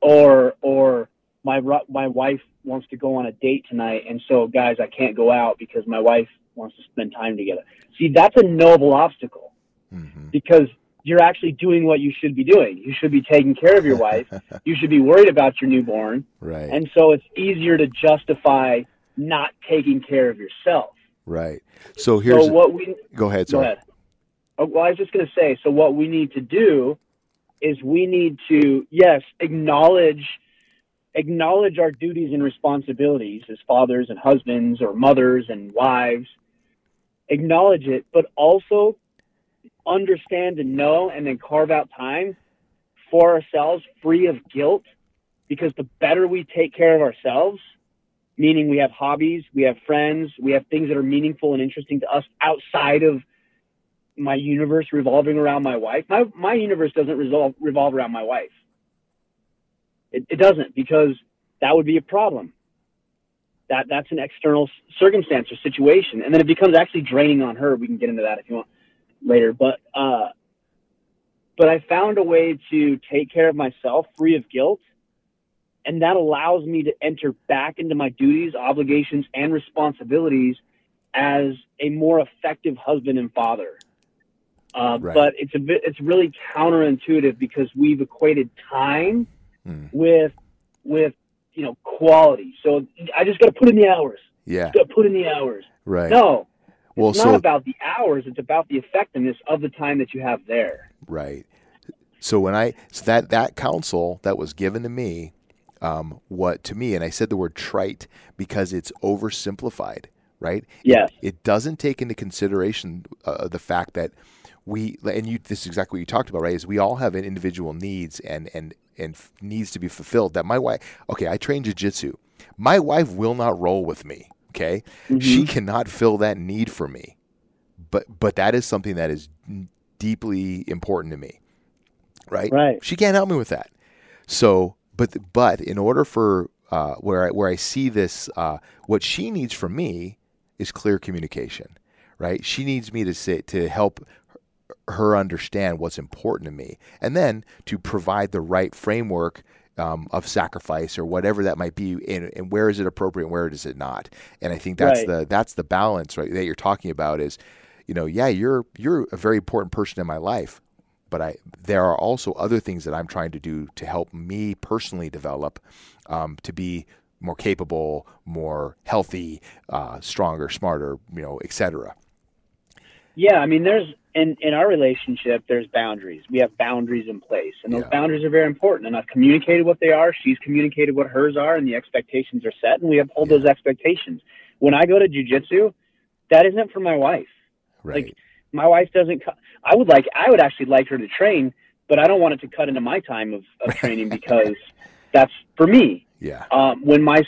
Or my wife wants to go on a date tonight, and so, guys, I can't go out because my wife wants to spend time together. See, that's a noble obstacle, mm-hmm. because you're actually doing what you should be doing. You should be taking care of your wife. You should be worried about your newborn. Right. And so it's easier to justify not taking care of yourself. Right. So here's go ahead. Sorry. Go ahead. Oh, well, I was just going to say, so what we need to do is we need to, yes, acknowledge our duties and responsibilities as fathers and husbands or mothers and wives, acknowledge it, but also understand and know and then carve out time for ourselves free of guilt, because the better we take care of ourselves, meaning we have hobbies, we have friends, we have things that are meaningful and interesting to us outside of my universe revolving around my wife. My universe doesn't revolve around my wife. It doesn't, because that would be a problem. That's an external circumstance or situation. And then it becomes actually draining on her. We can get into that if you want later. But I found a way to take care of myself free of guilt. And that allows me to enter back into my duties, obligations, and responsibilities as a more effective husband and father. Right. But it's really counterintuitive, because we've equated time with you know, quality. So I just got to put in the hours. Yeah. Just got to put in the hours. Right. No. Well, it's not about the hours. It's about the effectiveness of the time that you have there. Right. So that counsel that was given to me what to me, and I said the word trite because it's oversimplified, right? Yes. It doesn't take into consideration the fact that we, and you, this is exactly what you talked about, right? Is we all have individual needs and needs to be fulfilled. That my wife, okay, I train jiu-jitsu. My wife will not roll with me. Okay. Mm-hmm. She cannot fill that need for me, but that is something that is deeply important to me. Right. Right. She can't help me with that. So, but in order for, where I see this, what she needs from me is clear communication, right? She needs me to sit, to help her understand what's important to me, and then to provide the right framework of sacrifice or whatever that might be, and where is it appropriate and where is it not. And I think that's right. that's the balance, right, that you're talking about is, you know, yeah, you're a very important person in my life, but there are also other things that I'm trying to do to help me personally develop, to be more capable, more healthy, stronger, smarter, you know, et cetera. Yeah, I mean, there's in our relationship, there's boundaries. We have boundaries in place, and those boundaries are very important. And I've communicated what they are. She's communicated what hers are, and the expectations are set, and we uphold those expectations. When I go to jiu-jitsu, that isn't for my wife. Right. Like, my wife doesn't. I would actually like her to train, but I don't want it to cut into my time of training because that's for me. Yeah. When my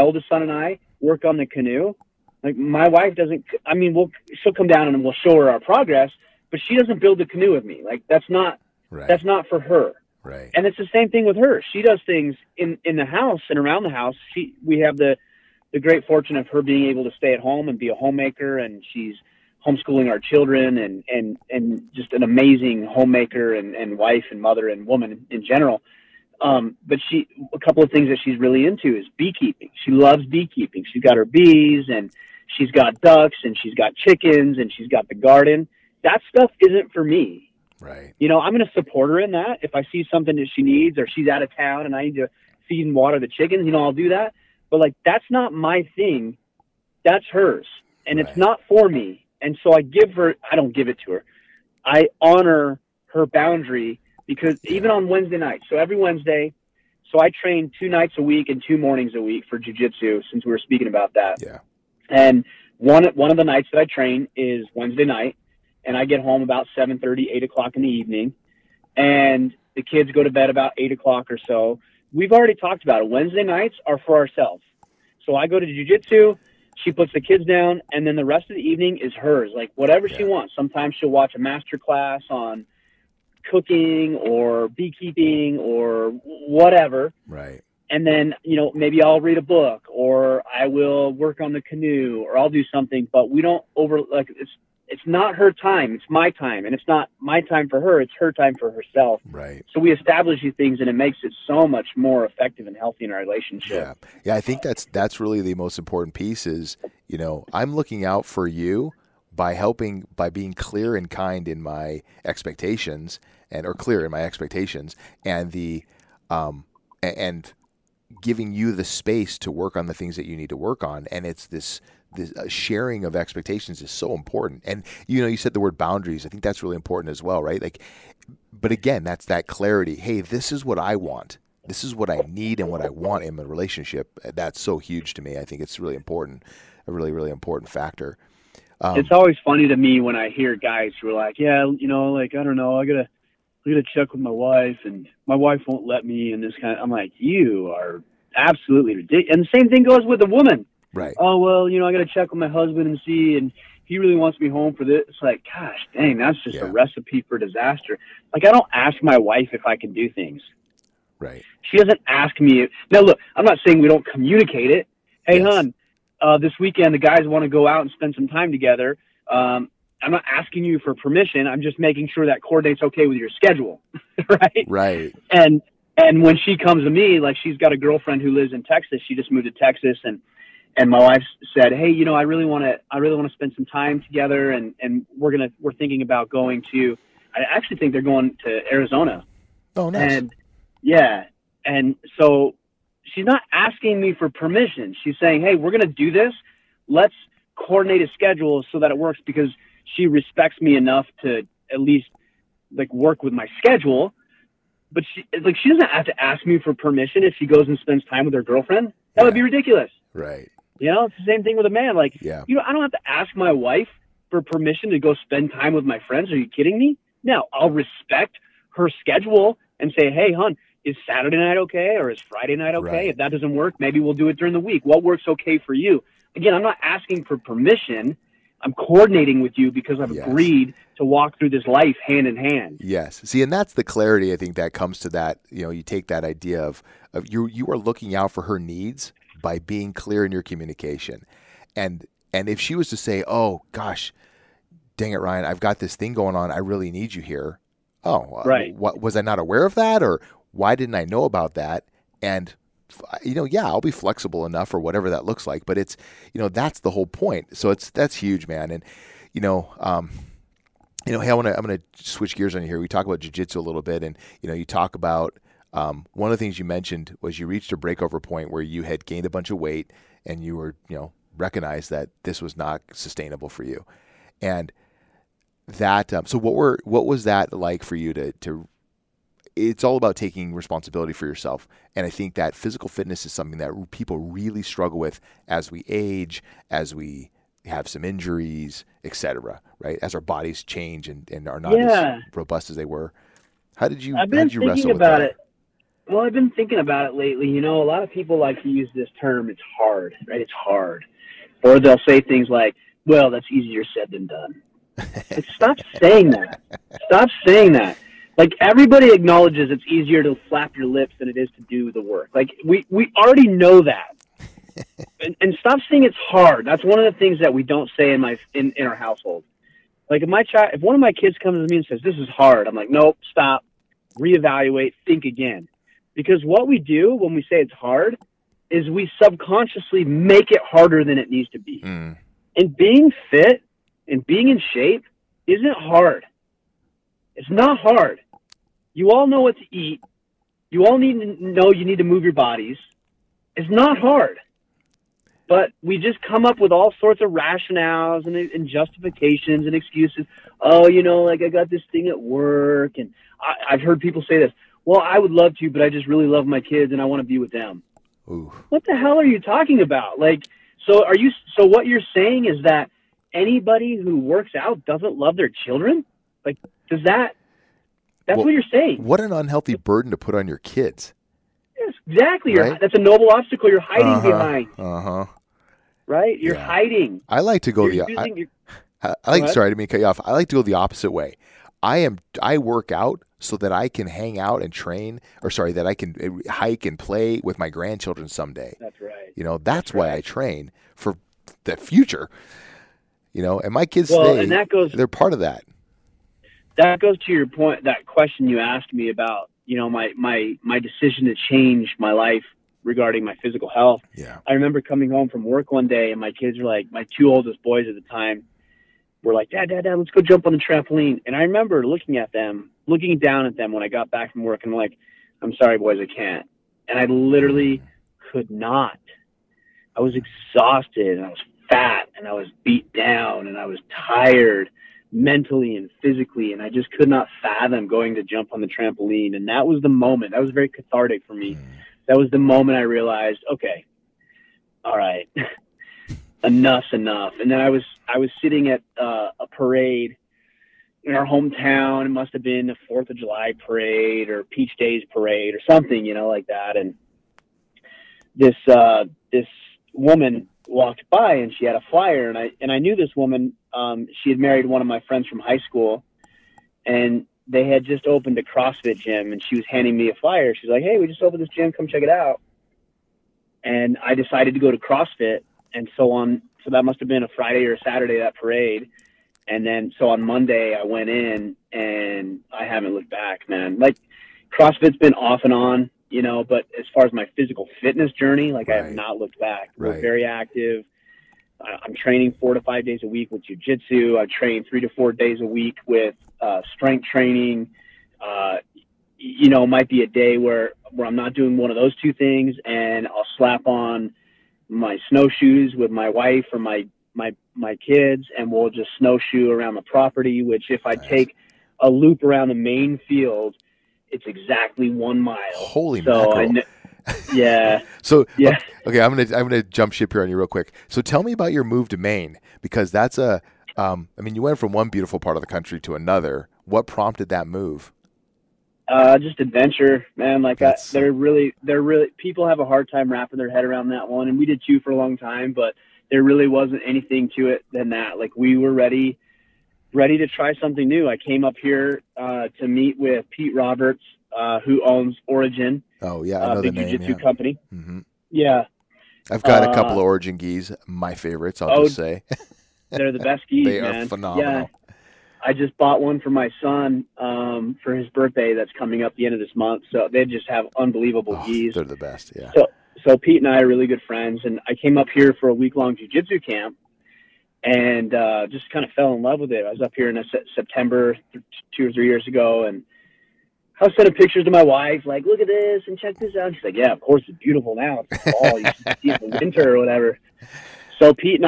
oldest son and I work on the canoe, like, my wife doesn't, I mean, she'll come down and we'll show her our progress, but she doesn't build the canoe with me. Like, that's not for her. Right. And it's the same thing with her. She does things in the house and around the house. We have the great fortune of her being able to stay at home and be a homemaker, and she's homeschooling our children and just an amazing homemaker and wife and mother and woman in general. But a couple of things that she's really into is beekeeping. She loves beekeeping. She's got her bees, and she's got ducks, and she's got chickens, and she's got the garden. That stuff isn't for me. Right. You know, I'm going to support her in that. If I see something that she needs, or she's out of town and I need to feed and water the chickens, you know, I'll do that. But, like, that's not my thing. That's hers. And it's not for me. And so I don't give it to her. I honor her boundary, because even on Wednesday nights, so every Wednesday, so I train 2 nights a week and 2 mornings a week for jiu-jitsu, since we were speaking about that. Yeah. And one of the nights that I train is Wednesday night, and I get home about 7:30, 8 o'clock in the evening, and the kids go to bed about 8 o'clock or so. We've already talked about it. Wednesday nights are for ourselves. So I go to jiu-jitsu, she puts the kids down, and then the rest of the evening is hers. Like, whatever she wants. Sometimes she'll watch a master class on cooking or beekeeping or whatever. Right. And then, you know, maybe I'll read a book, or I will work on the canoe, or I'll do something, but we don't it's not her time. It's my time, and it's not my time for her. It's her time for herself. Right. So we establish these things, and it makes it so much more effective and healthy in our relationship. Yeah. Yeah. I think that's really the most important piece is, you know, I'm looking out for you by being clear and kind in my expectations and the, and giving you the space to work on the things that you need to work on. And it's this sharing of expectations is so important. And, you know, you said the word boundaries. I think that's really important as well, right? Like, but again, that's that clarity. Hey, this is what I want. This is what I need and what I want in my relationship. That's so huge to me. I think it's really important, a really, really important factor. It's always funny to me when I hear guys who are like, yeah, you know, like, I don't know, I gotta check with my wife, and my wife won't let me, and this kind of, I'm like, you are absolutely ridiculous. And the same thing goes with a woman. Right. Oh, well, you know, I got to check with my husband and see, and he really wants me home for this. It's like, gosh, dang, that's just a recipe for disaster. Like, I don't ask my wife if I can do things. Right. She doesn't ask me. Now, look, I'm not saying we don't communicate it. Hey, hon, this weekend the guys want to go out and spend some time together. I'm not asking you for permission. I'm just making sure that coordinates okay with your schedule, right? Right. And when she comes to me, like, she's got a girlfriend who lives in Texas. She just moved to Texas, and my wife said, hey, you know, I really want to spend some time together, and we're thinking about going to, I actually think they're going to Arizona. Oh, nice. And yeah, and so she's not asking me for permission. She's saying, hey, we're going to do this. Let's coordinate a schedule so that it works, because she respects me enough to at least, like, work with my schedule. But she doesn't have to ask me for permission if she goes and spends time with her girlfriend. That would be ridiculous. Right. You know, it's the same thing with a man. Like, you know, I don't have to ask my wife for permission to go spend time with my friends. Are you kidding me? No, I'll respect her schedule and say, hey, hon, is Saturday night okay? Or is Friday night okay? Right. If that doesn't work, maybe we'll do it during the week. What works okay for you? Again, I'm not asking for permission. I'm coordinating with you because I've agreed to walk through this life hand in hand. Yes. See, and that's the clarity, I think, that comes to that. You know, you take that idea of you are looking out for her needs by being clear in your communication. And if she was to say, oh, gosh, dang it, Ryan, I've got this thing going on. I really need you here. Oh, right. What, was I not aware of that? Or why didn't I know about that? And, you know, I'll be flexible enough or whatever that looks like, but it's, you know, that's the whole point. So that's huge, man. And, you know, hey, I'm going to switch gears on you here. We talk about jiu-jitsu a little bit, and, you know, you talk about, one of the things you mentioned was you reached a breakover point where you had gained a bunch of weight and you were, you know, recognized that this was not sustainable for you. And that, so what was that like for you to it's all about taking responsibility for yourself. And I think that physical fitness is something that people really struggle with as we age, as we have some injuries, etc., right? As our bodies change and are not as robust as they were. How did you wrestle with that? Well, I've been thinking about it lately. You know, a lot of people like to use this term, it's hard, right? It's hard. Or they'll say things like, well, that's easier said than done. Like, stop saying that. Stop saying that. Like, everybody acknowledges it's easier to flap your lips than it is to do the work. Like, we already know that. and stop saying it's hard. That's one of the things that we don't say in our household. Like, if one of my kids comes to me and says, this is hard, I'm like, nope, stop, reevaluate, think again. Because what we do when we say it's hard is we subconsciously make it harder than it needs to be. Mm. And being fit and being in shape isn't hard. It's not hard. You all know what to eat. You all need to know you need to move your bodies. It's not hard. But we just come up with all sorts of rationales and justifications and excuses. Oh, you know, like I got this thing at work. And I've heard people say this. Well, I would love to, but I just really love my kids and I want to be with them. Ooh. What the hell are you talking about? Like, so what you're saying is that anybody who works out doesn't love their children? Like, that's what you're saying. What an unhealthy burden to put on your kids. Yes, exactly. Right? That's a noble obstacle you're hiding behind. Uh-huh. Right? You're hiding. I like to go sorry, I didn't mean to cut you off. I like to go the opposite way. I work out so that I can hang out and train, that I can hike and play with my grandchildren someday. That's right. You know, that's why I train for the future. You know, and my kids they're part of that. That goes to your point, that question you asked me about, you know, my decision to change my life regarding my physical health. Yeah. I remember coming home from work one day and my kids were like, my two oldest boys at the time were like, Dad, let's go jump on the trampoline. And I remember looking down at them when I got back from work and I'm like, I'm sorry, boys, I can't. And I literally could not. I was exhausted and I was fat and I was beat down and I was tired, mentally and physically, and I just could not fathom going to jump on the trampoline. And that was the moment. That was very cathartic for me. That was the moment I realized, okay, all right, enough's enough. And then I was sitting at a parade in our hometown. It must have been the 4th of July parade or Peach Days parade or something, you know, like that. And this woman walked by and she had a flyer, and I knew this woman. She had married one of my friends from high school, and they had just opened a CrossFit gym, and she was handing me a flyer. She's like, hey, we just opened this gym. Come check it out. And I decided to go to CrossFit. And so that must've been a Friday or a Saturday, that parade. And then, so on Monday I went in and I haven't looked back, man. Like, CrossFit's been off and on, you know, but as far as my physical fitness journey, like, I have not looked back. Right. We're very active. I'm training 4 to 5 days a week with jiu-jitsu. I train 3 to 4 days a week with strength training. You know, it might be a day where I'm not doing one of those two things, and I'll slap on my snowshoes with my wife or my kids, and we'll just snowshoe around the property, which if I take a loop around the main field, It's exactly 1 mile. Holy mackerel. Yeah. So yeah. Okay, I'm gonna jump ship here on you real quick. So tell me about your move to Maine, because that's a I mean, you went from one beautiful part of the country to another. What prompted that move? Just adventure, man. Like they're really people have a hard time wrapping their head around that one, and we did too for a long time, but there really wasn't anything to it than that. Like we were ready to try something new. I came up here to meet with Pete Roberts, who owns Origin. Oh yeah, I know the name. Jiu-Jitsu company. Mm-hmm. Yeah, I've got a couple of Origin gis, my favorites. I'll just say they're the best gis. They man. Are phenomenal. Yeah. I just bought one for my son for his birthday that's coming up the end of this month. So they just have unbelievable gis. They're the best. Yeah. So Pete and I are really good friends, and I came up here for a week-long jiu-jitsu camp. And just kind of fell in love with it. I was up here in September 2 or 3 years ago, and I was sending pictures to my wife, like, look at this and check this out. She's like, yeah, of course it's beautiful now. It's fall. You should see it in winter or whatever. So Pete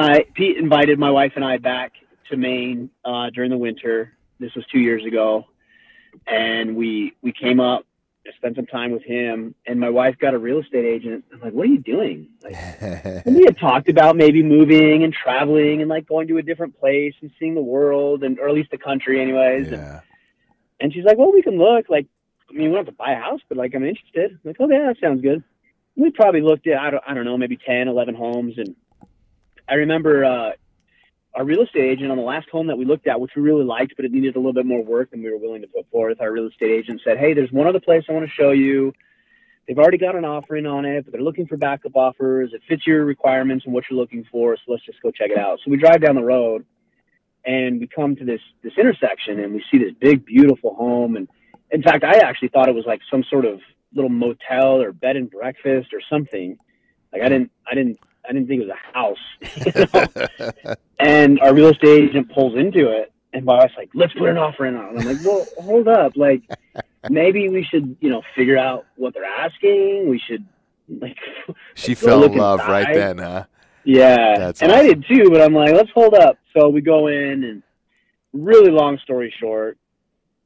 invited my wife and I back to Maine during the winter. This was 2 years ago. And we came up, spent some time with him, and my wife got a real estate agent. I'm like, what are you doing? Like, we had talked about maybe moving and traveling and like going to a different place and seeing the world, and or at least the country anyways. Yeah. And she's like, well, we can look, like, I mean, we don't have to buy a house, but like, I'm interested. I'm like, oh yeah, that sounds good. We probably looked at, I don't know, maybe 10, 11 homes. And I remember, our real estate agent on the last home that we looked at, which we really liked, but it needed a little bit more work than we were willing to put forth. Our real estate agent said, hey, there's one other place I want to show you. They've already got an offer in on it, but they're looking for backup offers. It fits your requirements and what you're looking for. So let's just go check it out. So we drive down the road and we come to this intersection, and we see this big, beautiful home. And in fact, I actually thought it was like some sort of little motel or bed and breakfast or something. Like I didn't think it was a house, you know? And our real estate agent pulls into it, and my wife's like, let's put an offer in on it. And I'm like, well, hold up. Like, maybe we should, you know, figure out what they're asking. We should, like, she fell in love inside. Right then, huh? Yeah. That's and awesome. I did too, but I'm like, let's hold up. So we go in, and really long story short,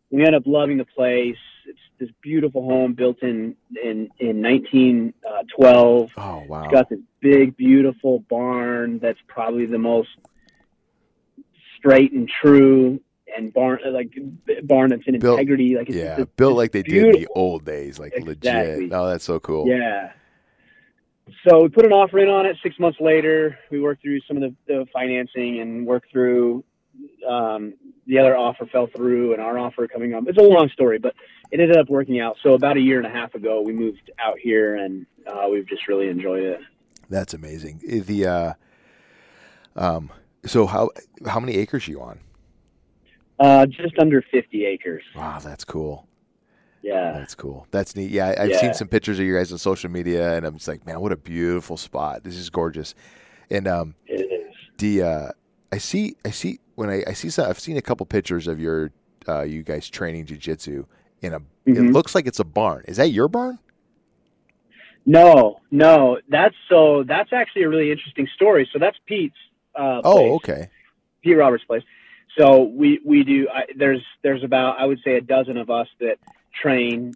we end up loving the place. It's this beautiful home built in 1912. Oh, wow. It's got this big, beautiful barn that's probably the most straight and true and barn that's in integrity. Like, it's built like they did in the old days, like legit. Oh, that's so cool. Yeah. So we put an offer in on it. 6 months later, we worked through some of the financing and worked through the other offer fell through, and our offer coming up. It's a long story, but it ended up working out. So about a year and a half ago, we moved out here, and we've just really enjoyed it. That's amazing. The so how many acres are you on? Just under 50 acres. Wow, that's cool. Yeah, that's cool. That's neat. Yeah, I've seen some pictures of you guys on social media, and I'm just like, man, what a beautiful spot. This is gorgeous. And it is. I've seen a couple pictures of your you guys training jiu-jitsu in a it looks like it's a barn. Is that your barn? No. That's actually a really interesting story. So that's Pete's place. Okay. Pete Roberts' place. So we do there's about, I would say, a dozen of us that train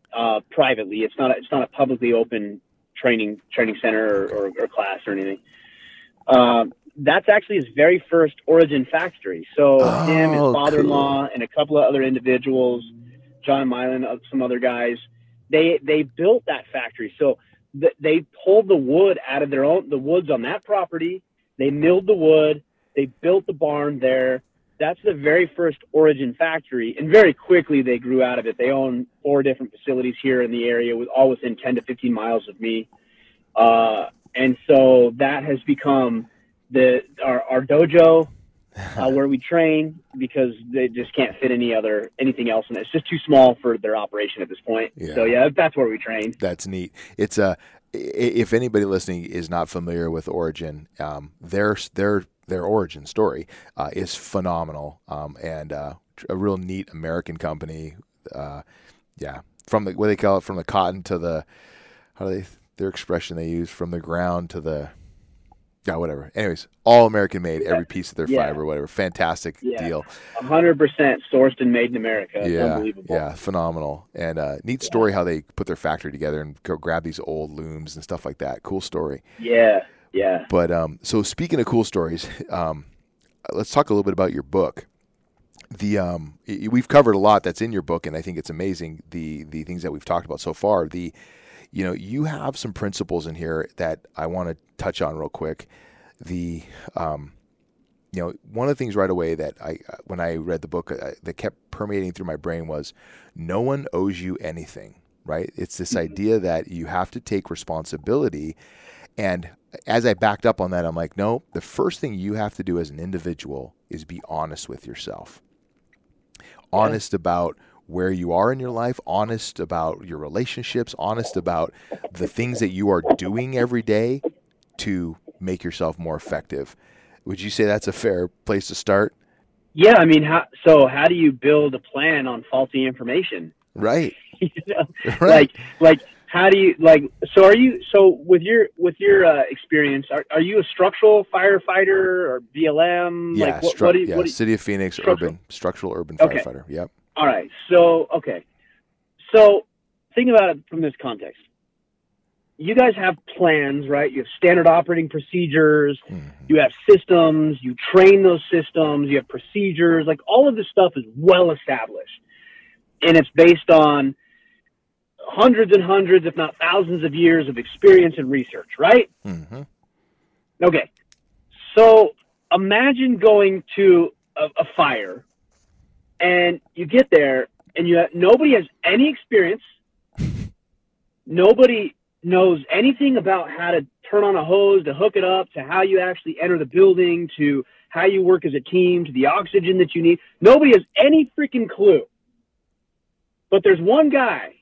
privately. It's not a publicly open training center or class or anything. That's actually his very first Origin factory. So him, his father-in-law, and a couple of other individuals, John Mylan, some other guys, they built that factory. So they pulled the wood out of the woods on that property. They milled the wood. They built the barn there. That's the very first Origin factory. And very quickly they grew out of it. They own 4 different facilities here in the area, all within 10 to 15 miles of me. And so that has become our dojo, where we train, because they just can't fit anything else in it. It's just too small for their operation at this point. Yeah. So yeah, that's where we train. That's neat. It's if anybody listening is not familiar with Origin, their origin story is phenomenal, and a real neat American company. From what they call it, from the cotton to their expression they use, from the ground to the Yeah, whatever. Anyways, all American made, every piece of their fiber, whatever. Fantastic deal. 100% sourced and made in America. Yeah, unbelievable. Yeah, phenomenal. And neat story how they put their factory together and go grab these old looms and stuff like that. Cool story. Yeah, yeah. But so speaking of cool stories, let's talk a little bit about your book. The we've covered a lot that's in your book, and I think it's amazing the things that we've talked about so far. You know, you have some principles in here that I want to touch on real quick. You know, one of the things right away that when I read the book, that kept permeating through my brain was no one owes you anything, right? It's this idea that you have to take responsibility. And as I backed up on that, I'm like, no, the first thing you have to do as an individual is be honest with yourself, honest about where you are in your life, honest about your relationships, honest about the things that you are doing every day to make yourself more effective. Would you say that's a fair place to start? Yeah. I mean, how do you build a plan on faulty information? Right. You know? Right. Like how do you, like, so are you, so with your experience, are you a structural firefighter or BLM? Yeah. Like, what do you, City of Phoenix, structural urban firefighter. Yep. All right. So, okay. So think about it from this context. You guys have plans, right? You have standard operating procedures. Mm-hmm. You have systems. You train those systems. You have procedures. Like, all of this stuff is well established. And it's based on hundreds and hundreds, if not thousands of years of experience and research, right? Mm-hmm. Okay. So imagine going to a fire. And you get there, and nobody has any experience. Nobody knows anything about how to turn on a hose, to hook it up, to how you actually enter the building, to how you work as a team, to the oxygen that you need. Nobody has any freaking clue. But there's one guy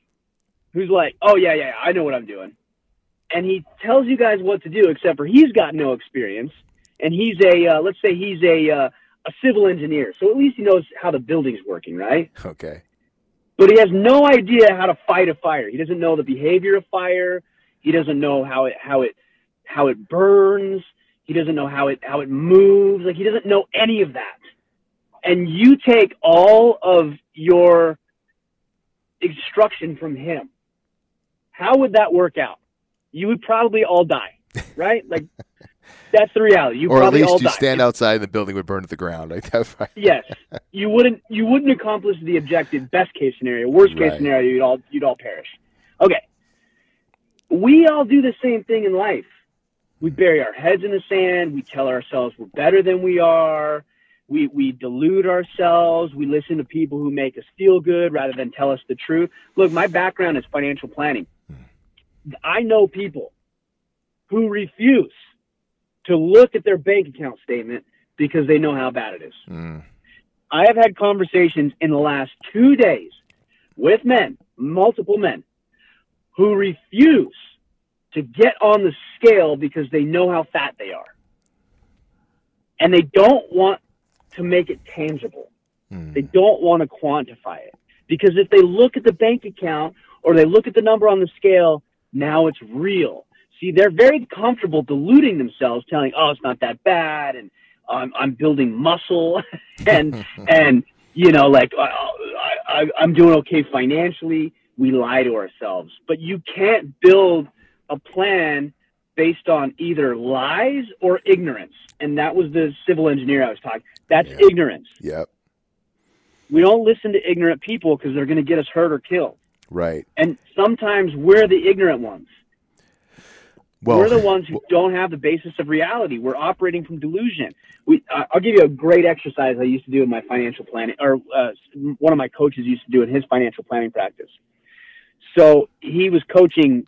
who's like, oh, yeah, I know what I'm doing. And he tells you guys what to do, except for he's got no experience. And he's a civil engineer, so at least he knows how the building's working, right? Okay. But he has no idea how to fight a fire. He doesn't know the behavior of fire. He doesn't know how it burns. He doesn't know how it moves. Like, he doesn't know any of that. And you take all of your instruction from him. How would that work out? You would probably all die, right? Like. That's the reality. You or at least all you die. Stand outside and the building would burn to the ground. Like that. Right? Yes. You wouldn't accomplish the objective, best case scenario. Worst case scenario, you'd all perish. Okay. We all do the same thing in life. We bury our heads in the sand. We tell ourselves we're better than we are. We delude ourselves. We listen to people who make us feel good rather than tell us the truth. Look, my background is financial planning. I know people who refuse to look at their bank account statement because they know how bad it is. Mm. I have had conversations in the last 2 days with men, multiple men, who refuse to get on the scale because they know how fat they are. And they don't want to make it tangible. Mm. They don't want to quantify it. Because if they look at the bank account or they look at the number on the scale, now it's real. See, they're very comfortable deluding themselves, telling, oh, it's not that bad, and I'm building muscle, and you know, like, I'm doing okay financially. We lie to ourselves. But you can't build a plan based on either lies or ignorance. And that was the civil engineer I was talking. That's ignorance. Yep. We don't listen to ignorant people because they're going to get us hurt or killed. Right. And sometimes we're the ignorant ones. Well, we're the ones who don't have the basis of reality. We're operating from delusion. I'll give you a great exercise I used to do in my financial planning, or one of my coaches used to do in his financial planning practice. So he was coaching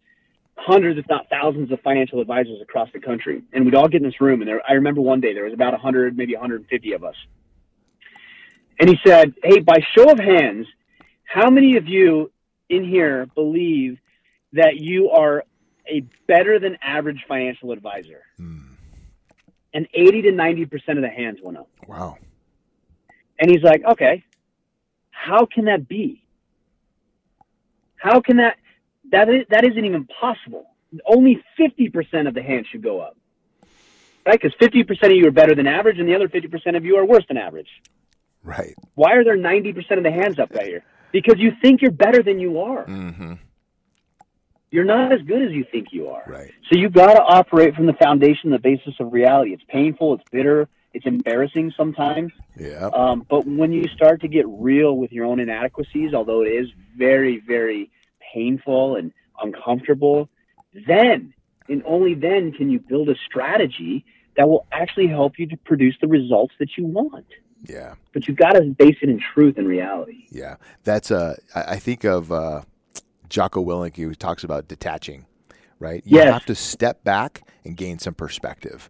hundreds, if not thousands, of financial advisors across the country. And we'd all get in this room. And I remember one day there was about 100, maybe 150 of us. And he said, hey, by show of hands, how many of you in here believe that you are a better than average financial advisor? And 80 to 90% of the hands went up. Wow. And he's like, okay, how can that be? How can that isn't even possible. Only 50% of the hands should go up. Right? Because 50% of you are better than average, and the other 50% of you are worse than average. Right. Why are there 90% of the hands up right here? Because you think you're better than you are. Mm-hmm. You're not as good as you think you are. Right. So you've got to operate from the foundation, the basis of reality. It's painful. It's bitter. It's embarrassing sometimes. Yeah. But when you start to get real with your own inadequacies, although it is very, very painful and uncomfortable, then and only then can you build a strategy that will actually help you to produce the results that you want. Yeah. But you've got to base it in truth and reality. Yeah. That's I think of Jocko Willink, who talks about detaching, right? You have to step back and gain some perspective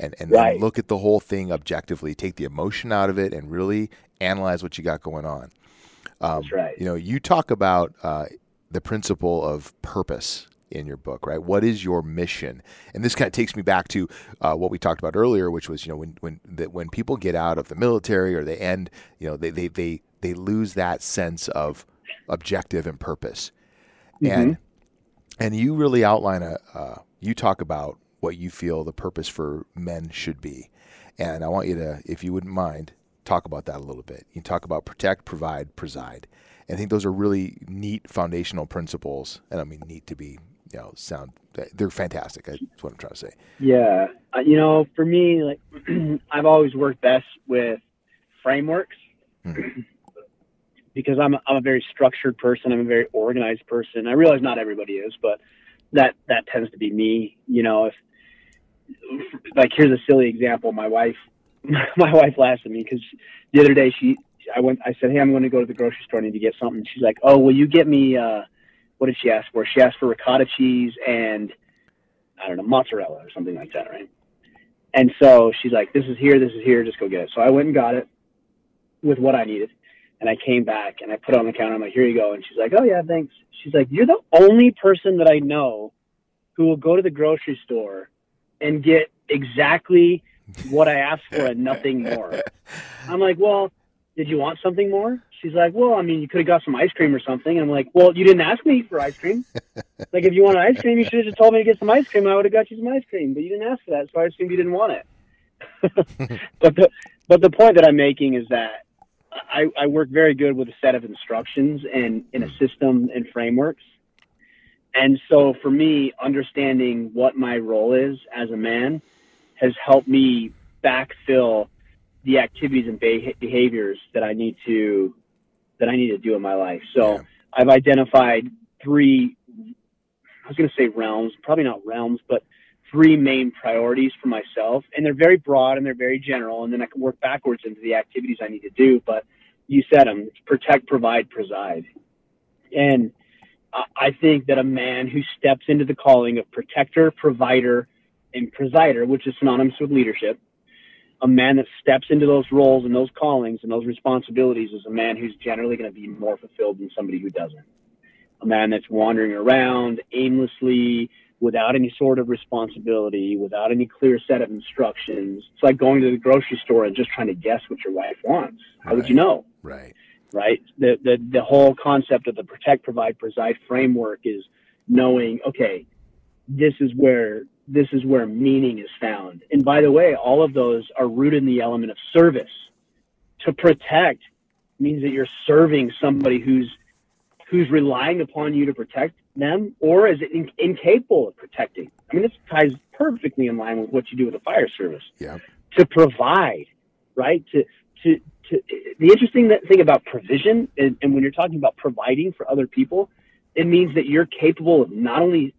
and then look at the whole thing objectively, take the emotion out of it and really analyze what you got going on. That's right. You know, you talk about the principle of purpose in your book, right? What is your mission? And this kind of takes me back to what we talked about earlier, which was, you know, when people get out of the military or they end, you know, they lose that sense of objective and purpose. Mm-hmm. And you really outline you talk about what you feel the purpose for men should be. And I want you to, if you wouldn't mind, talk about that a little bit. You talk about protect, provide, preside. And I think those are really neat foundational principles. And I mean, neat to be, you know, sound, they're fantastic. That's what I'm trying to say. Yeah. You know, for me, like I've always worked best with frameworks mm-hmm. because I'm a very structured person. I'm a very organized person. I realize not everybody is, but that tends to be me. You know, if like, here's a silly example. My wife laughs at me because the other day I said, hey, I'm going to go to the grocery store. I need to get something. She's like, oh, will you get me, what did she ask for? She asked for ricotta cheese and, I don't know, mozzarella or something like that, right? And so she's like, this is here, just go get it. So I went and got it with what I needed. And I came back and I put it on the counter. I'm like, here you go. And she's like, oh, yeah, thanks. She's like, you're the only person that I know who will go to the grocery store and get exactly what I asked for and nothing more. I'm like, well, did you want something more? She's like, well, I mean, you could have got some ice cream or something. And I'm like, well, you didn't ask me for ice cream. Like, if you wanted ice cream, you should have just told me to get some ice cream. I would have got you some ice cream, but you didn't ask for that. So I assumed you didn't want it. But the point that I'm making is that I work very good with a set of instructions and in a system and frameworks. And so for me, understanding what my role is as a man has helped me backfill the activities and behaviors that I need to do in my life. So yeah. I've identified three main priorities for myself. And they're very broad and they're very general. And then I can work backwards into the activities I need to do. But you said them: protect, provide, preside. And I think that a man who steps into the calling of protector, provider, and presider, which is synonymous with leadership, a man that steps into those roles and those callings and those responsibilities is a man who's generally going to be more fulfilled than somebody who doesn't. A man that's wandering around aimlessly without any sort of responsibility, without any clear set of instructions. It's like going to the grocery store and just trying to guess what your wife wants. How would you know? Right. Right. The whole concept of the protect, provide, preside framework is knowing, okay, this is where meaning is found. And by the way, all of those are rooted in the element of service. To protect means that you're serving somebody who's relying upon you to protect them or is incapable of protecting. I mean, this ties perfectly in line with what you do with the fire service. Yeah. To provide, right? To the interesting thing about provision, and when you're talking about providing for other people, it means that you're capable of not only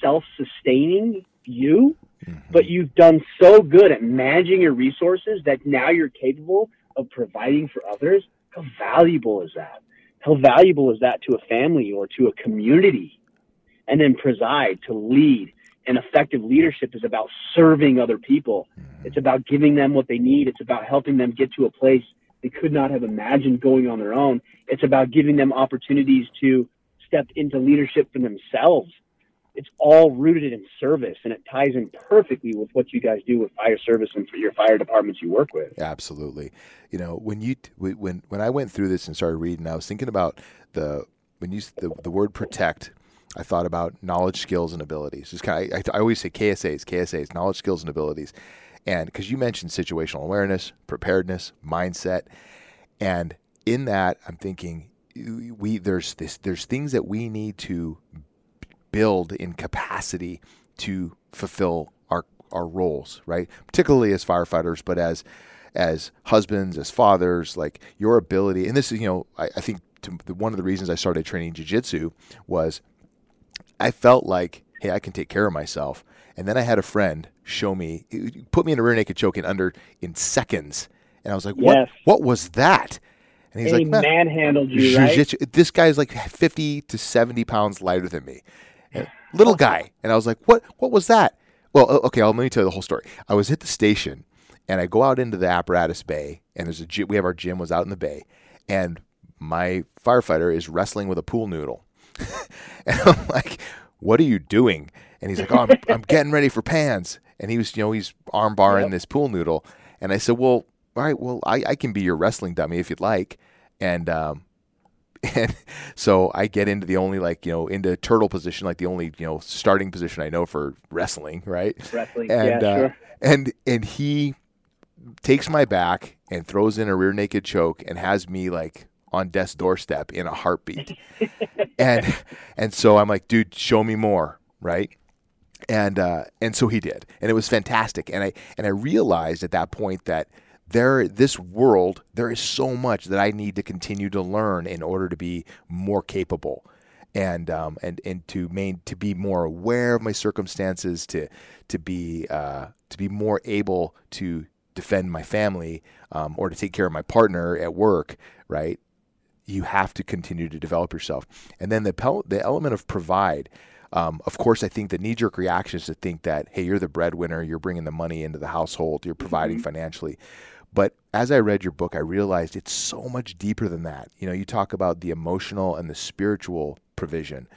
self-sustaining you, mm-hmm. but you've done so good at managing your resources that now you're capable of providing for others. How valuable is that? How valuable is that to a family or to a community? And then preside, to lead. And effective leadership is about serving other people. Mm-hmm. It's about giving them what they need. It's about helping them get to a place they could not have imagined going on their own. It's about giving them opportunities to step into leadership for themselves. It's all rooted in service, and it ties in perfectly with what you guys do with fire service and for your fire departments you work with. Absolutely. You know, when I went through this and started reading, I was thinking about the word protect. I thought about knowledge, skills, and abilities. Just kind of, I always say KSAs, knowledge, skills, and abilities. And because you mentioned situational awareness, preparedness, mindset, and in that, I'm thinking there's things that we need to build in capacity to fulfill our roles, right? Particularly as firefighters, but as husbands, as fathers, like your ability. And this is, I think one of the reasons I started training jiu-jitsu was I felt like, hey, I can take care of myself. And then I had a friend put me in a rear naked choke in seconds. And I was like, what was that? And he's like, manhandled you, right? This guy's like 50 to 70 pounds lighter than me. Little guy. And I was like, what was that? Well, okay, let me tell you the whole story. I was at the station and I go out into the apparatus bay, and there's a gym. We have our gym was out in the bay, and my firefighter is wrestling with a pool noodle. And I'm like, what are you doing? And he's like, oh, I'm getting ready for pans. And he was, he's arm barring this pool noodle. And I said, well, all right, well, I can be your wrestling dummy if you'd like. And so I get into the only into turtle position, like the only, starting position I know for wrestling. Right. Wrestling. And, sure. And he takes my back and throws in a rear naked choke and has me like on death's doorstep in a heartbeat. and so I'm like, dude, show me more. Right. And so he did, and it was fantastic. And I realized at that point that there is so much that I need to continue to learn in order to be more capable, and to be more aware of my circumstances, to be more able to defend my family, or to take care of my partner at work. Right, you have to continue to develop yourself, and then the element of provide. Of course, I think the knee-jerk reaction is to think that, hey, you're the breadwinner, you're bringing the money into the household, you're providing financially. But as I read your book, I realized it's so much deeper than that. You talk about the emotional and the spiritual provision,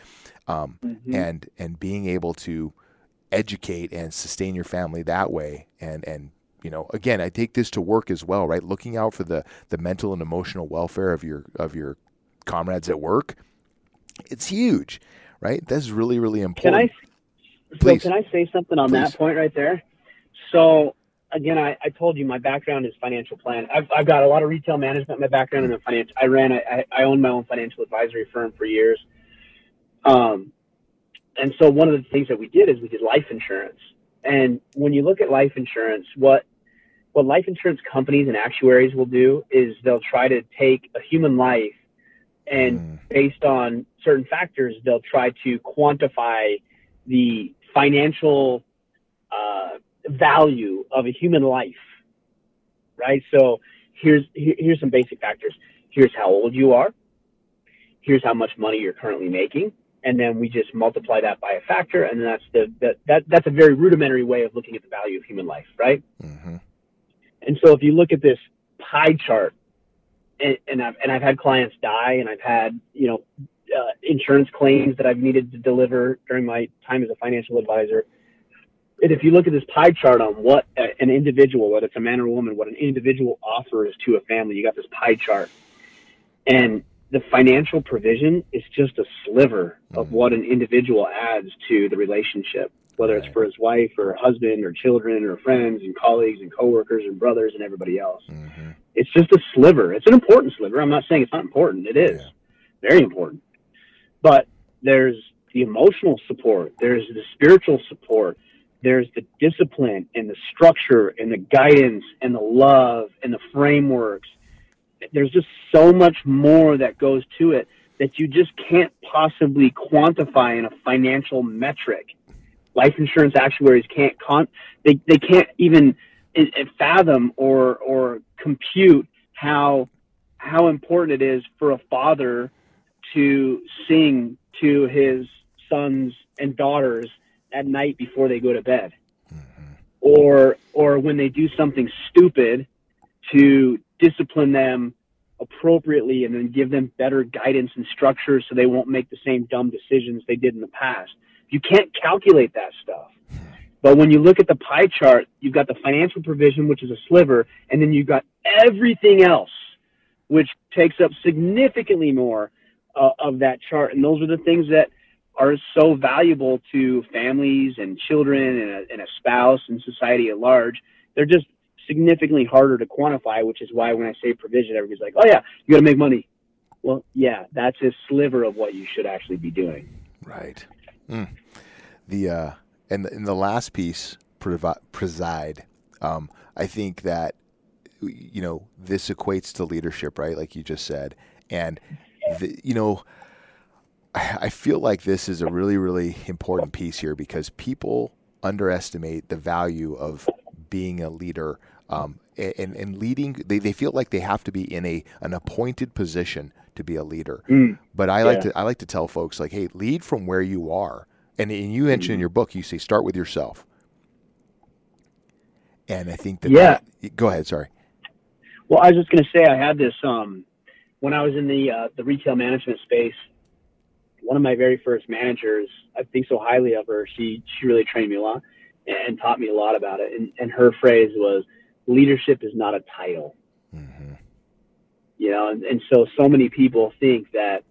and being able to educate and sustain your family that way. And again, I take this to work as well, right? Looking out for the mental and emotional welfare of your comrades at work. It's huge. Right? That's really, really important. Can I say something on that point right there? So again, I told you my background is financial plan. I've got a lot of retail management in my background, and I owned my own financial advisory firm for years. And so one of the things that we did is we did life insurance. And when you look at life insurance, what life insurance companies and actuaries will do is they'll try to take a human life, and based on certain factors, they'll try to quantify the financial value of a human life, right? So here's some basic factors. Here's how old you are. Here's how much money you're currently making. And then we just multiply that by a factor. And that's a very rudimentary way of looking at the value of human life, right? Mm-hmm. And so if you look at this pie chart, and I've had clients die, and I've had, insurance claims that I've needed to deliver during my time as a financial advisor. And if you look at this pie chart on what an individual, whether it's a man or a woman, what an individual offers to a family, you got this pie chart. And the financial provision is just a sliver of what an individual adds to the relationship, whether it's for his wife or husband or children or friends and colleagues and coworkers and brothers and everybody else. Mm-hmm. It's just a sliver. It's an important sliver. I'm not saying it's not important. It is very important. But there's the emotional support. There's the spiritual support. There's the discipline and the structure and the guidance and the love and the frameworks. There's just so much more that goes to it that you just can't possibly quantify in a financial metric. Life insurance actuaries can't they can't even fathom or compute how important it is for a father to sing to his sons and daughters at night before they go to bed, or when they do something stupid to discipline them appropriately and then give them better guidance and structure so they won't make the same dumb decisions they did in the past. You can't calculate that stuff. But when you look at the pie chart, you've got the financial provision, which is a sliver, and then you've got everything else, which takes up significantly more of that chart. And those are the things that are so valuable to families and children and a spouse and society at large. They're just significantly harder to quantify, which is why when I say provision, everybody's like, oh yeah, you got to make money. Well, yeah, that's a sliver of what you should actually be doing. Right. Mm. The and the last piece, preside. I think that, you know, this equates to leadership, right? Like you just said. And, you know, I feel like this is a really, really important piece here because people underestimate the value of being a leader, and leading. They feel like they have to be in an appointed position to be a leader. Mm. But I like to tell folks, like, hey, lead from where you are. And you mentioned in your book, you say, start with yourself. And I think that, go ahead. Sorry. Well, I was just going to say, I had this, when I was in the retail management space, one of my very first managers, I think so highly of her. She really trained me a lot and taught me a lot about it. And her phrase was, leadership is not a title, mm-hmm. you know? And so many people think that,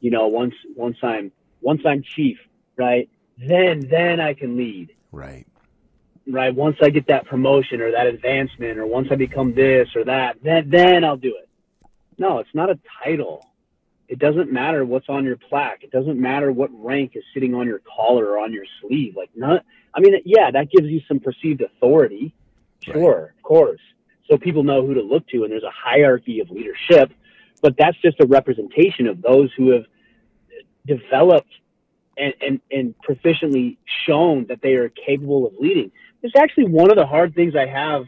you know, once I'm chief, right, then I can lead. Right. Right. Once I get that promotion or that advancement, or once I become this or that, then I'll do it. No, it's not a title. It doesn't matter what's on your plaque. It doesn't matter what rank is sitting on your collar or on your sleeve. Like, not, I mean, yeah, that gives you some perceived authority. Sure. Right. Of course. So people know who to look to, and there's a hierarchy of leadership, but that's just a representation of those who have developed and proficiently shown that they are capable of leading. It's actually one of the hard things I have,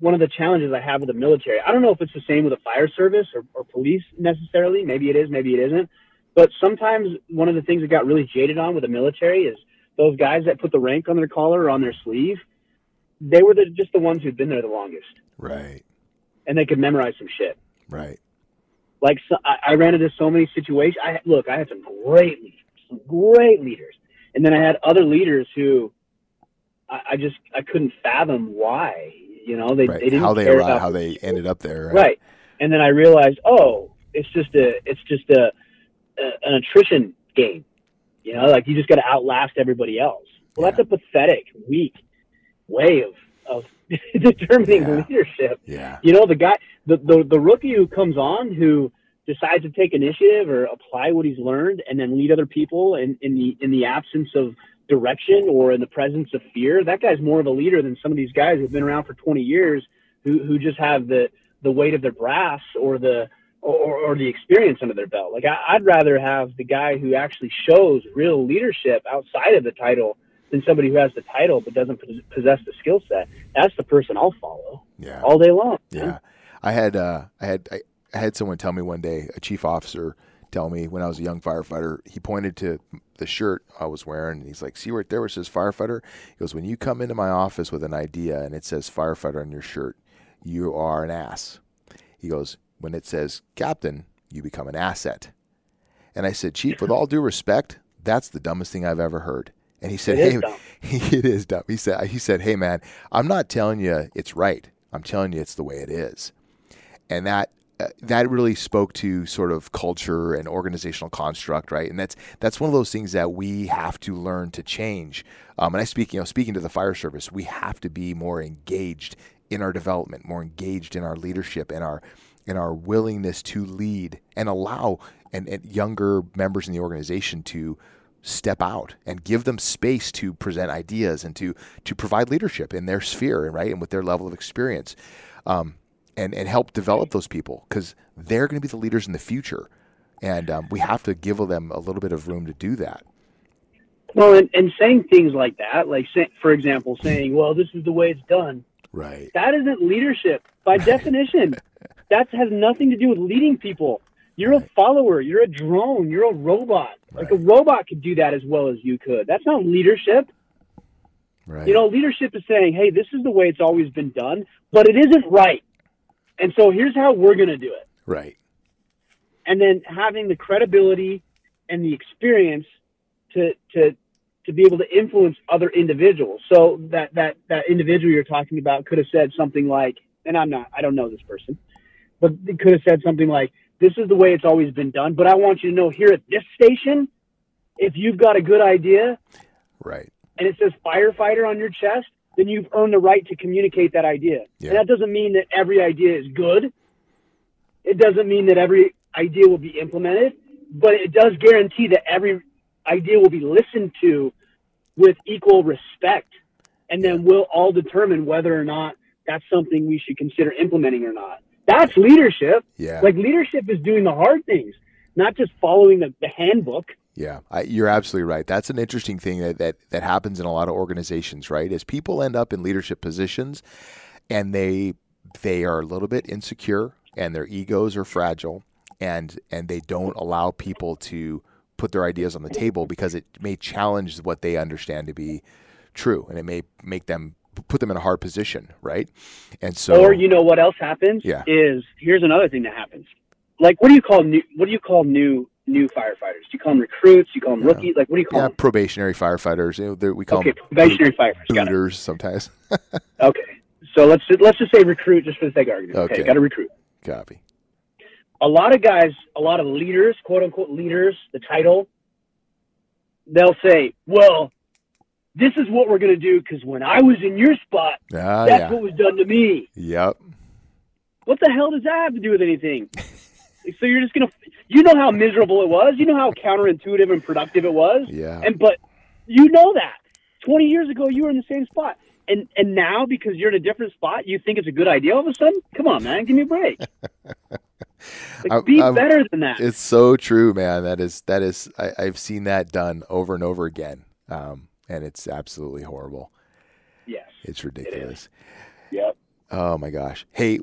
one of the challenges I have with the military. I don't know if it's the same with the fire service or police necessarily. Maybe it is, maybe it isn't. But sometimes one of the things I got really jaded on with the military is those guys that put the rank on their collar or on their sleeve, they were just the ones who'd been there the longest. Right. And they could memorize some shit. Right. Like, so, I ran into so many situations. I had some great leaders. And then I had other leaders who I couldn't fathom why, you know, they didn't care about how they ended up there. Right. And then I realized, it's just an attrition game, you know, like you just got to outlast everybody else. Well, that's a pathetic, weak way of determining leadership. Yeah. You know, the guy, the rookie who comes on, who decides to take initiative or apply what he's learned and then lead other people in the absence of direction or in the presence of fear, that guy's more of a leader than some of these guys who've been around for 20 years who just have the weight of their brass or the experience under their belt. Like, I'd rather have the guy who actually shows real leadership outside of the title than somebody who has the title but doesn't possess the skill set. That's the person I'll follow all day long. Man. Yeah. I had someone tell me one day, a chief officer tell me when I was a young firefighter, he pointed to the shirt I was wearing and he's like, see right there where it says firefighter? He goes, when you come into my office with an idea and it says firefighter on your shirt, you are an ass. He goes, when it says captain, you become an asset. And I said, chief, with all due respect, that's the dumbest thing I've ever heard. And he said, it is dumb. He said, hey man, I'm not telling you it's right. I'm telling you it's the way it is. And that really spoke to sort of culture and organizational construct, right? And that's one of those things that we have to learn to change. And speaking to the fire service, we have to be more engaged in our development, more engaged in our leadership and our willingness to lead and allow and younger members in the organization to step out and give them space to present ideas and to provide leadership in their sphere, right? And with their level of experience. And help develop those people because they're going to be the leaders in the future. And we have to give them a little bit of room to do that. Well, and saying things like that, like, for example, saying, well, this is the way it's done. Right. That isn't leadership by definition. That has nothing to do with leading people. You're a follower. You're a drone. You're a robot. Right. Like, a robot could do that as well as you could. That's not leadership. Right. You know, leadership is saying, hey, this is the way it's always been done, but it isn't right. And so here's how we're going to do it. Right. And then having the credibility and the experience to be able to influence other individuals. So that individual you're talking about could have said something like, and I don't know this person, but they could have said something like, this is the way it's always been done, but I want you to know here at this station, if you've got a good idea. Right. And it says firefighter on your chest, then you've earned the right to communicate that idea. Yeah. And that doesn't mean that every idea is good. It doesn't mean that every idea will be implemented, but it does guarantee that every idea will be listened to with equal respect. And then we'll all determine whether or not that's something we should consider implementing or not. That's leadership. Yeah. Like, leadership is doing the hard things, not just following the handbook. Yeah, you're absolutely right. That's an interesting thing that happens in a lot of organizations, right? Is people end up in leadership positions and they are a little bit insecure and their egos are fragile and they don't allow people to put their ideas on the table because it may challenge what they understand to be true and it may make them put them in a hard position, right? And so, or you know what else happens? Yeah. Is here's another thing that happens. Like, what do you call new firefighters? Do you call them recruits? Do you call them rookies? Like, what do you call them? Probationary firefighters. You know, we call them probationary firefighters. Booters sometimes. Okay, so let's just say recruit just for the sake of argument. Okay, got to recruit. Copy. A lot of guys, a lot of leaders, quote unquote leaders, the title, they'll say, "Well, this is what we're going to do because when I was in your spot, that's what was done to me." Yep. What the hell does that have to do with anything? So you're just going to, you know how miserable it was. You know how counterintuitive and productive it was. Yeah. But you know that 20 years ago you were in the same spot. And now because you're in a different spot, you think it's a good idea all of a sudden? Come on, man. Give me a break. Be better than that. It's so true, man. That is, I've seen that done over and over again. And it's absolutely horrible. Yes. It's ridiculous. It yep. Oh my gosh. Hey,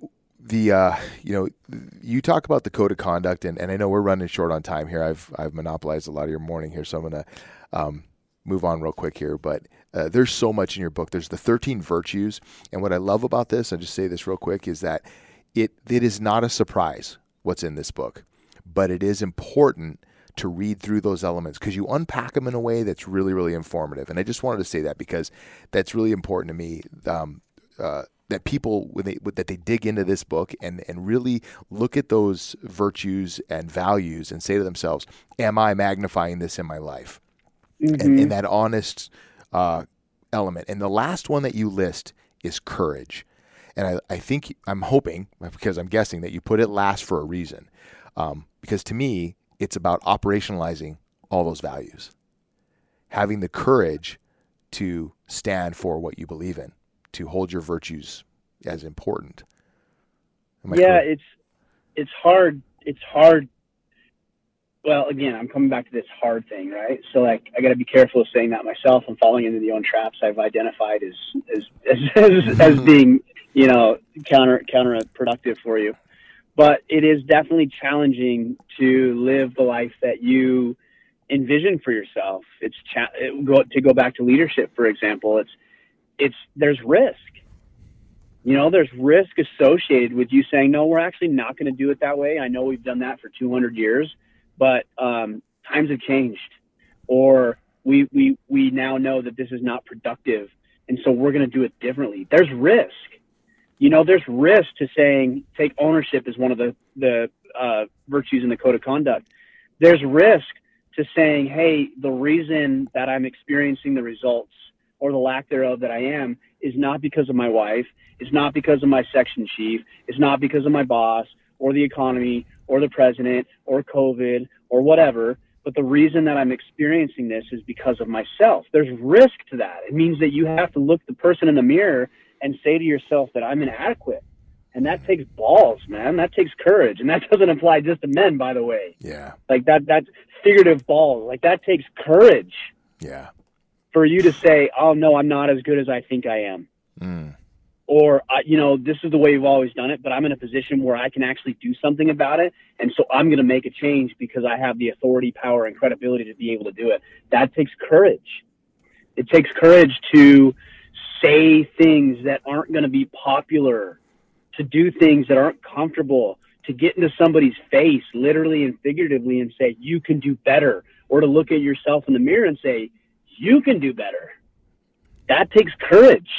you talk about the code of conduct, and I know we're running short on time here. I've monopolized a lot of your morning here, so I'm going to move on real quick here. But there's so much in your book. There's the 13 virtues, and what I love about this, I'll just say this real quick, is that it is not a surprise what's in this book, but it is important to read through those elements because you unpack them in a way that's really, really informative. And I just wanted to say that because that's really important to me. That people that they dig into this book and really look at those virtues and values and say to themselves, "Am I magnifying this in my life?" Mm-hmm. And that honest element. And the last one that you list is courage. And I think I'm hoping, because I'm guessing, that you put it last for a reason, because to me it's about operationalizing all those values, having the courage to stand for what you believe in, to hold your virtues as important. Correct? It's hard. It's hard. Well, again, I'm coming back to this hard thing, right? So like, I gotta be careful of saying that myself. I'm falling into the own traps I've identified as being, counterproductive for you. But it is definitely challenging to live the life that you envision for yourself. It's to go back to leadership, for example, there's risk. There's risk associated with you saying, "No, we're actually not going to do it that way. I know we've done that for 200 years, but times have changed, or we now know that this is not productive, and so we're going to do it differently." There's risk. There's risk to saying take ownership is one of the virtues in the code of conduct. There's risk to saying, "Hey, the reason that I'm experiencing the results or the lack thereof that I am is not because of my wife, is not because of my section chief, is not because of my boss or the economy or the president or COVID or whatever, but the reason that I'm experiencing this is because of myself." There's risk to that. It means that you have to look the person in the mirror and say to yourself that I'm inadequate. And that takes balls, man. That takes courage. And that doesn't apply just to men, by the way. Yeah. Like that's figurative balls. Like that takes courage. Yeah. For you to say, "Oh no, I'm not as good as I think I am," or this is the way you've always done it, but I'm in a position where I can actually do something about it, and so I'm going to make a change because I have the authority, power, and credibility to be able to do it. That takes courage. It takes courage to say things that aren't going to be popular, to do things that aren't comfortable, to get into somebody's face, literally and figuratively, and say, "You can do better," or to look at yourself in the mirror and say, "You can do better." That takes courage,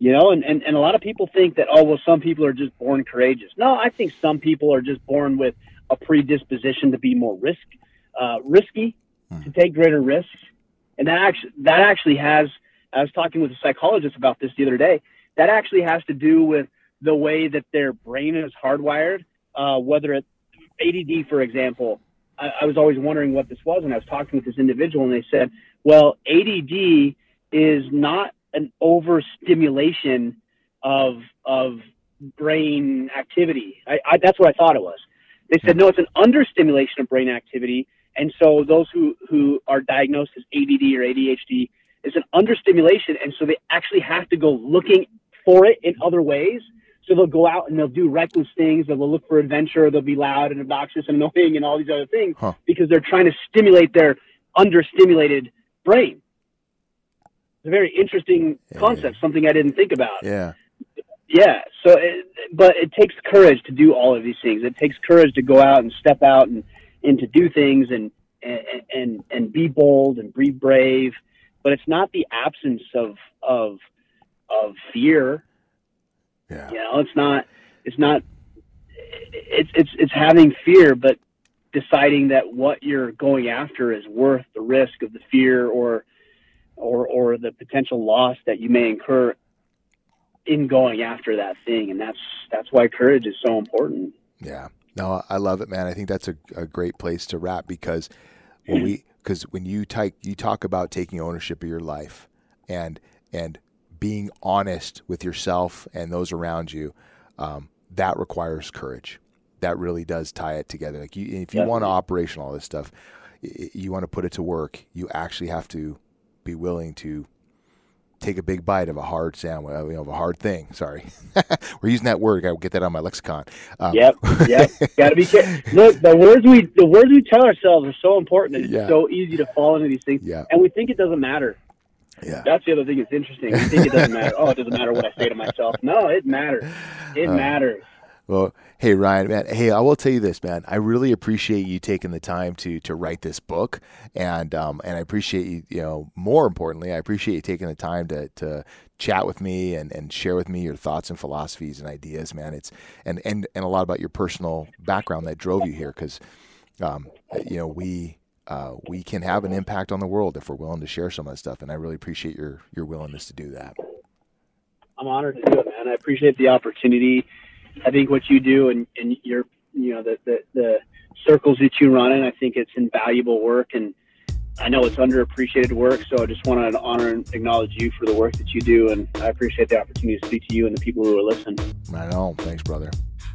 and a lot of people think that, some people are just born courageous. No, I think some people are just born with a predisposition to be more risky, to take greater risks. And that actually has I was talking with a psychologist about this the other day. That actually has to do with the way that their brain is hardwired, whether it's ADD, for example. I was always wondering what this was, and I was talking with this individual, and they said, well, ADD is not an overstimulation of brain activity. I that's what I thought it was. They said, no, it's an understimulation of brain activity. And so those who are diagnosed as ADD or ADHD is an understimulation. And so they actually have to go looking for it in other ways. So they'll go out and they'll do reckless things. They'll look for adventure. They'll be loud and obnoxious and annoying and all these other things because they're trying to stimulate their understimulated brain. It's a very interesting concept, something I didn't think about. Yeah. So, but it takes courage to do all of these things. It takes courage to go out and step out and to do things and be bold and be brave. But it's not the absence of fear. Yeah. You know, it's having fear, but deciding that what you're going after is worth the risk of the fear or the potential loss that you may incur in going after that thing. And that's why courage is so important. Yeah. No, I love it, man. I think that's a great place to wrap because when you talk about taking ownership of your life and being honest with yourself and those around you, that requires courage. That really does tie it together. Like if you want to operational all this stuff, you want to put it to work, you actually have to be willing to take a big bite of a hard sandwich, of a hard thing. Sorry. We're using that word. I will get that on my lexicon. Yep. Gotta be careful. Look, the words we tell ourselves are so important. It's so easy to fall into these things. Yeah. And we think it doesn't matter. Yeah. That's the other thing that's interesting. We think it doesn't matter. Oh, it doesn't matter what I say to myself. No, it matters. It matters. Well, hey, Ryan, man. Hey, I will tell you this, man. I really appreciate you taking the time to write this book, and I appreciate you. You know, more importantly, I appreciate you taking the time to chat with me and share with me your thoughts and philosophies and ideas, man. It's and a lot about your personal background that drove you here, because we can have an impact on the world if we're willing to share some of that stuff. And I really appreciate your willingness to do that. I'm honored to do it, man. I appreciate the opportunity. I think what you do and your, you know, the circles that you run in, I think it's invaluable work, and I know it's underappreciated work. So I just wanted to honor and acknowledge you for the work that you do. And I appreciate the opportunity to speak to you and the people who are listening. I know. Thanks, brother.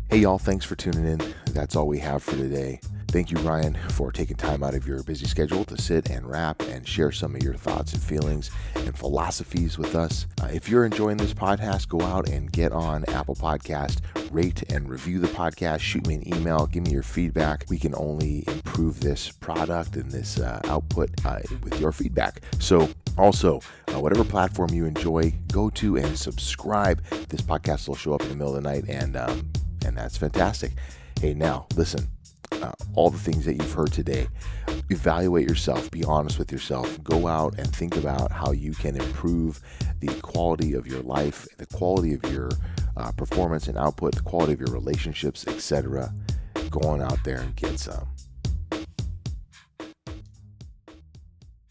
Hey, y'all. Thanks for tuning in. That's all we have for today. Thank you, Ryan, for taking time out of your busy schedule to sit and rap and share some of your thoughts and feelings and philosophies with us. If you're enjoying this podcast, go out and get on Apple Podcast, rate and review the podcast, shoot me an email, give me your feedback. We can only improve this product and this output with your feedback. So also, whatever platform you enjoy, go to and subscribe. This podcast will show up in the middle of the night, and that's fantastic. Hey, now, listen. All the things that you've heard today, evaluate yourself, be honest with yourself, go out and think about how you can improve the quality of your life, the quality of your performance and output, the quality of your relationships, etc. Go on out there and get some.